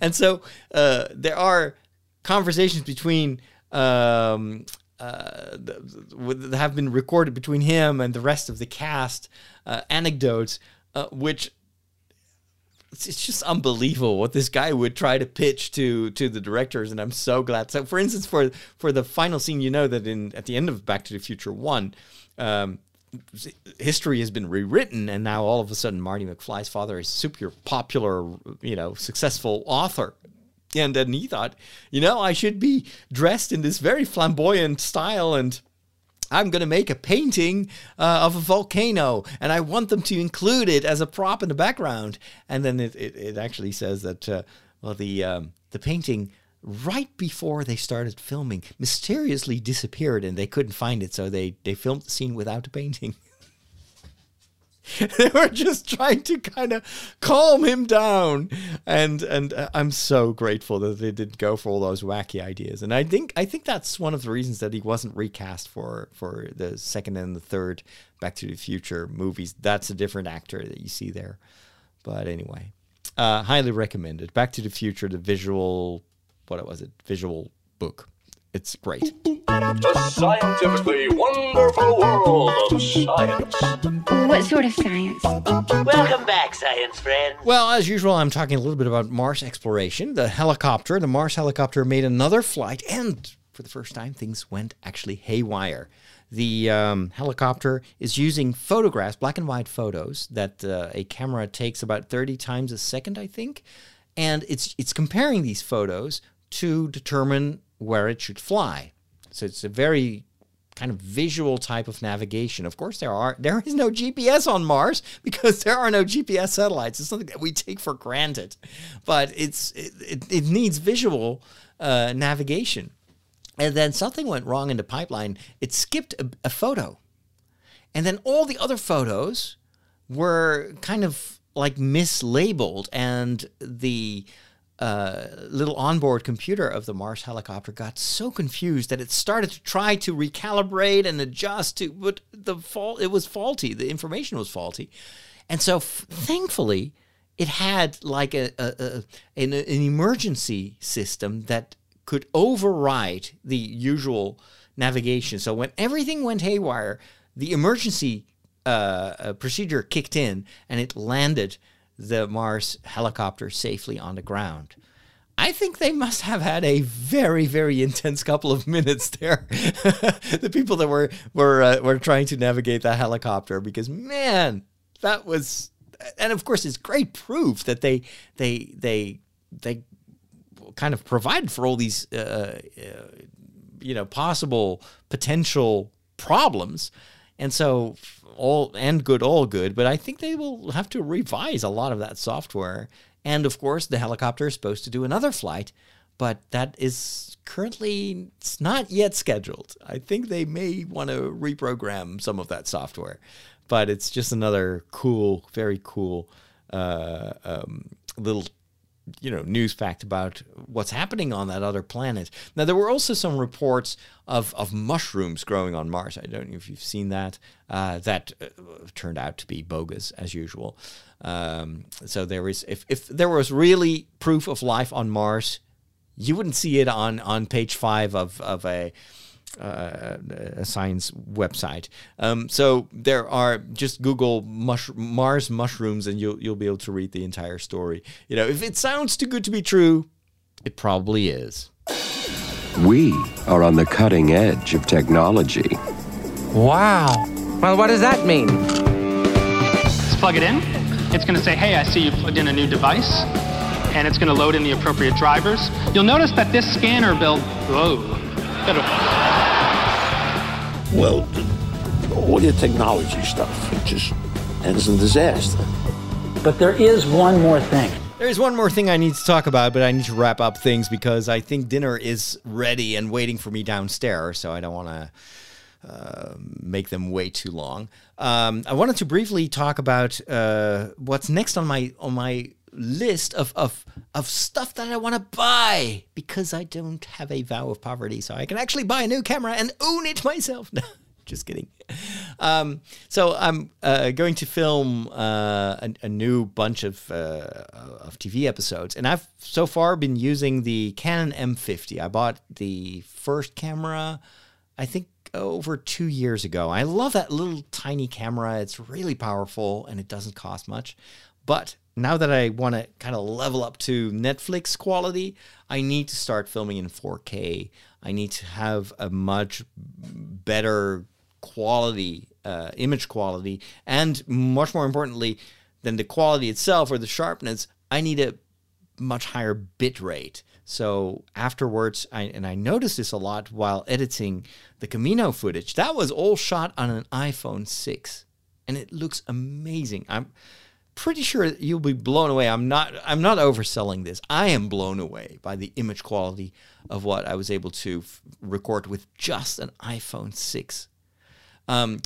and so there are conversations between that have been recorded between him and the rest of the cast, anecdotes, which it's just unbelievable what this guy would try to pitch to the directors, and I'm so glad. So, for instance, for the final scene, you know that at the end of Back to the Future 1, history has been rewritten, and now all of a sudden Marty McFly's father is super popular, you know, successful author. And then he thought, you know, I should be dressed in this very flamboyant style, and I'm going to make a painting of a volcano, and I want them to include it as a prop in the background. And then it actually says that, well, the painting, right before they started filming, mysteriously disappeared, and they couldn't find it, so they filmed the scene without the painting. They were just trying to kind of calm him down, and I'm so grateful that they didn't go for all those wacky ideas. And I think that's one of the reasons that he wasn't recast for the second and the third Back to the Future movies. That's a different actor that you see there. But anyway, highly recommended. Back to the Future, the visual, what was it? Visual book. It's great. The scientifically wonderful world of science. What sort of science? Welcome back, science friends. Well, as usual, I'm talking a little bit about Mars exploration. The Mars helicopter made another flight, and for the first time, things went actually haywire. The helicopter is using photographs, black and white photos, that a camera takes about 30 times a second, I think. And it's comparing these photos to determine where it should fly. So it's a very kind of visual type of navigation. Of course, there is no GPS on Mars, because there are no GPS satellites. It's something that we take for granted, but it needs visual navigation. And then something went wrong in the pipeline. It skipped a photo, and then all the other photos were kind of like mislabeled, and the little onboard computer of the Mars helicopter got so confused that it started to try to recalibrate and adjust to, but it was faulty. The information was faulty. And so thankfully it had like an emergency system that could override the usual navigation. So when everything went haywire, the emergency procedure kicked in, and it landed the Mars helicopter safely on the ground. I think they must have had a very, very intense couple of minutes there. The people that were trying to navigate that helicopter, because man, that was, and of course, it's great proof that they kind of provided for all these you know, possible potential problems, and so. All good, but I think they will have to revise a lot of that software. And of course, the helicopter is supposed to do another flight, but that is currently, it's not yet scheduled. I think they may want to reprogram some of that software, but it's just another cool, very cool little, you know, news fact about what's happening on that other planet. Now, there were also some reports of mushrooms growing on Mars. I don't know if you've seen that. That turned out to be bogus, as usual. So there is, if there was really proof of life on Mars, you wouldn't see it on page 5 of a science website. So there are, just Google Mars mushrooms, and you'll be able to read the entire story. You know, if it sounds too good to be true, it probably is. We are on the cutting edge of technology. Wow. Well, what does that mean? Let's plug it in. It's going to say, hey, I see you plugged in a new device, and it's going to load in the appropriate drivers. You'll notice that this scanner built, well, all your technology stuff, it just ends in disaster. But there is one more thing. There is one more thing I need to talk about, but I need to wrap up things because I think dinner is ready and waiting for me downstairs, so I don't want to make them wait too long. I wanted to briefly talk about what's next on my list of stuff that I want to buy, because I don't have a vow of poverty, so I can actually buy a new camera and own it myself. No, just kidding. So I'm going to film a new bunch of TV episodes, and I've so far been using the Canon M50. I bought the first camera, I think, over 2 years ago. I love that little tiny camera. It's really powerful, and it doesn't cost much. But now that I want to kind of level up to Netflix quality, I need to start filming in 4K. I need to have a much better quality, image quality, and much more importantly than the quality itself or the sharpness, I need a much higher bit rate. So afterwards, I noticed this a lot while editing the Camino footage. That was all shot on an iPhone 6, and it looks amazing. I'm pretty sure you'll be blown away. I'm not overselling this. I am blown away by the image quality of what I was able to record with just an iPhone 6.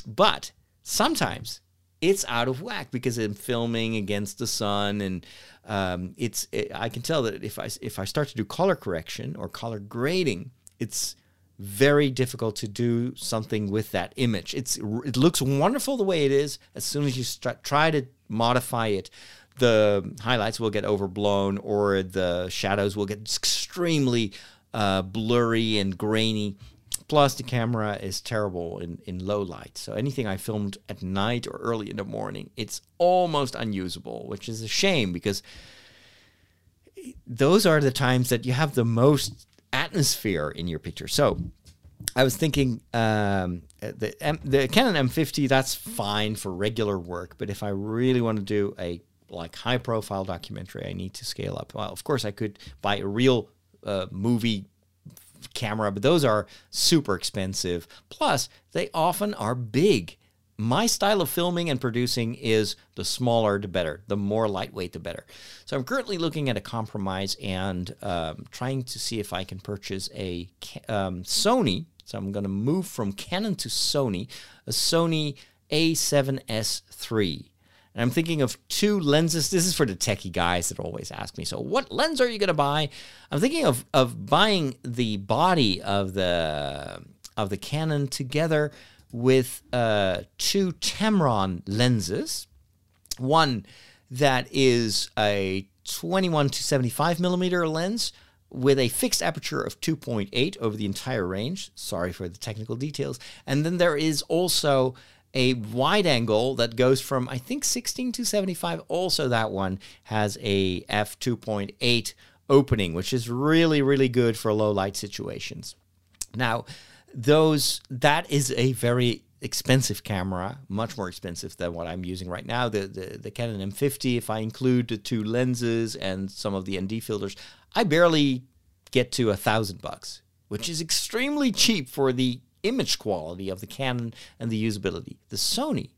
But sometimes it's out of whack because I'm filming against the sun, and I can tell that if I start to do color correction or color grading, it's very difficult to do something with that image. It looks wonderful the way it is. As soon as you try to modify it, the highlights will get overblown, or the shadows will get extremely blurry and grainy. Plus, the camera is terrible in low light. So anything I filmed at night or early in the morning, it's almost unusable, which is a shame, because those are the times that you have the most atmosphere in your picture. So I was thinking the Canon M50, that's fine for regular work. But if I really want to do a high-profile documentary, I need to scale up. Well, of course, I could buy a real movie camera, but those are super expensive. Plus, they often are big. My style of filming and producing is the smaller the better, the more lightweight the better. So I'm currently looking at a compromise and trying to see if I can purchase a Sony. So I'm going to move from Canon to Sony, a Sony A7S III. And I'm thinking of two lenses. This is for the techie guys that always ask me, so what lens are you going to buy? I'm thinking of buying the body of the Canon together with two Tamron lenses. One that is a 21 to 75 millimeter lens with a fixed aperture of 2.8 over the entire range. Sorry for the technical details. And then there is also a wide angle that goes from, I think, 16 to 75. Also, that one has a f2.8 opening, which is really, really good for low light situations. Now, that is a very expensive camera, much more expensive than what I'm using right now. The Canon M50, if I include the two lenses and some of the ND filters, I barely get to $1,000, which is extremely cheap for the image quality of the Canon and the usability. The Sony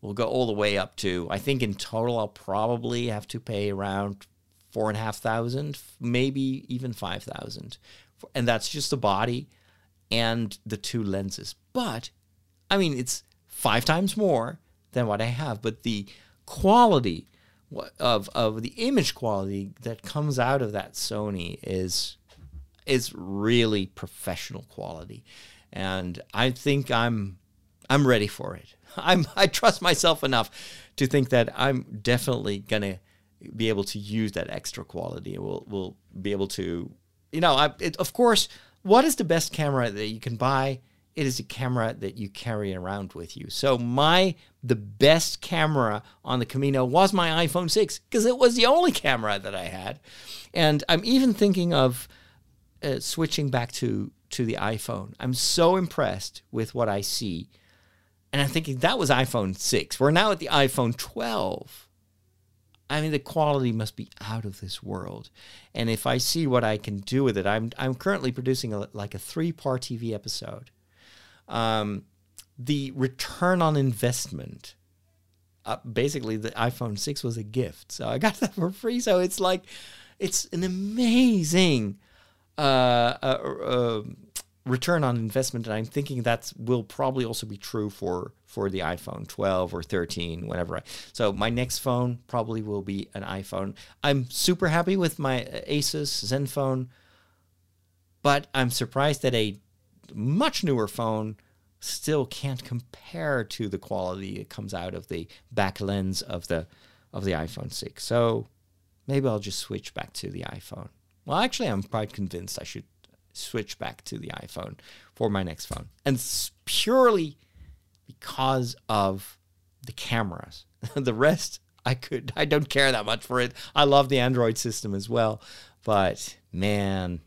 will go all the way up to, I think in total I'll probably have to pay around $4,500, maybe even $5,000. And that's just the body and the two lenses. But, I mean, it's 5 times more than what I have. But the quality of the image quality that comes out of that Sony is really professional quality. And I think I'm ready for it. I trust myself enough to think that I'm definitely gonna be able to use that extra quality. We'll be able to, you know. Of course, what is the best camera that you can buy? It is a camera that you carry around with you. So the best camera on the Camino was my iPhone 6, because it was the only camera that I had. And I'm even thinking of switching back to the iPhone. I'm so impressed with what I see. And I'm thinking, that was iPhone 6. We're now at the iPhone 12. I mean, the quality must be out of this world. And if I see what I can do with it, I'm currently producing a three-part TV episode. The return on investment basically the iPhone 6 was a gift. So I got that for free. So it's like, it's an amazing return on investment. And I'm thinking that will probably also be true for the iPhone 12 or 13, whatever. So my next phone probably will be an iPhone. I'm super happy with my Asus Zenfone, but I'm surprised that a much newer phone still can't compare to the quality that comes out of the back lens of the iPhone 6. So maybe I'll just switch back to the iPhone. Well, actually, I'm quite convinced I should switch back to the iPhone for my next phone. And purely because of the cameras. The rest, I don't care that much for it. I love the Android system as well. But man,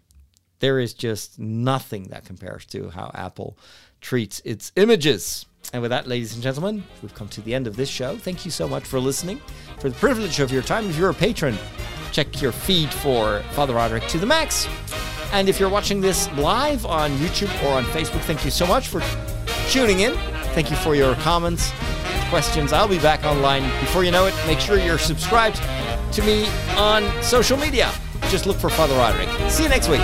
there is just nothing that compares to how Apple treats its images. And with that, ladies and gentlemen, we've come to the end of this show. Thank you so much for listening. For the privilege of your time, if you're a patron, check your feed for Father Roderick to the Max. And if you're watching this live on YouTube or on Facebook, thank you so much for tuning in. Thank you for your comments, questions. I'll be back online before you know it. Make sure you're subscribed to me on social media. Just look for Father Roderick. See you next week.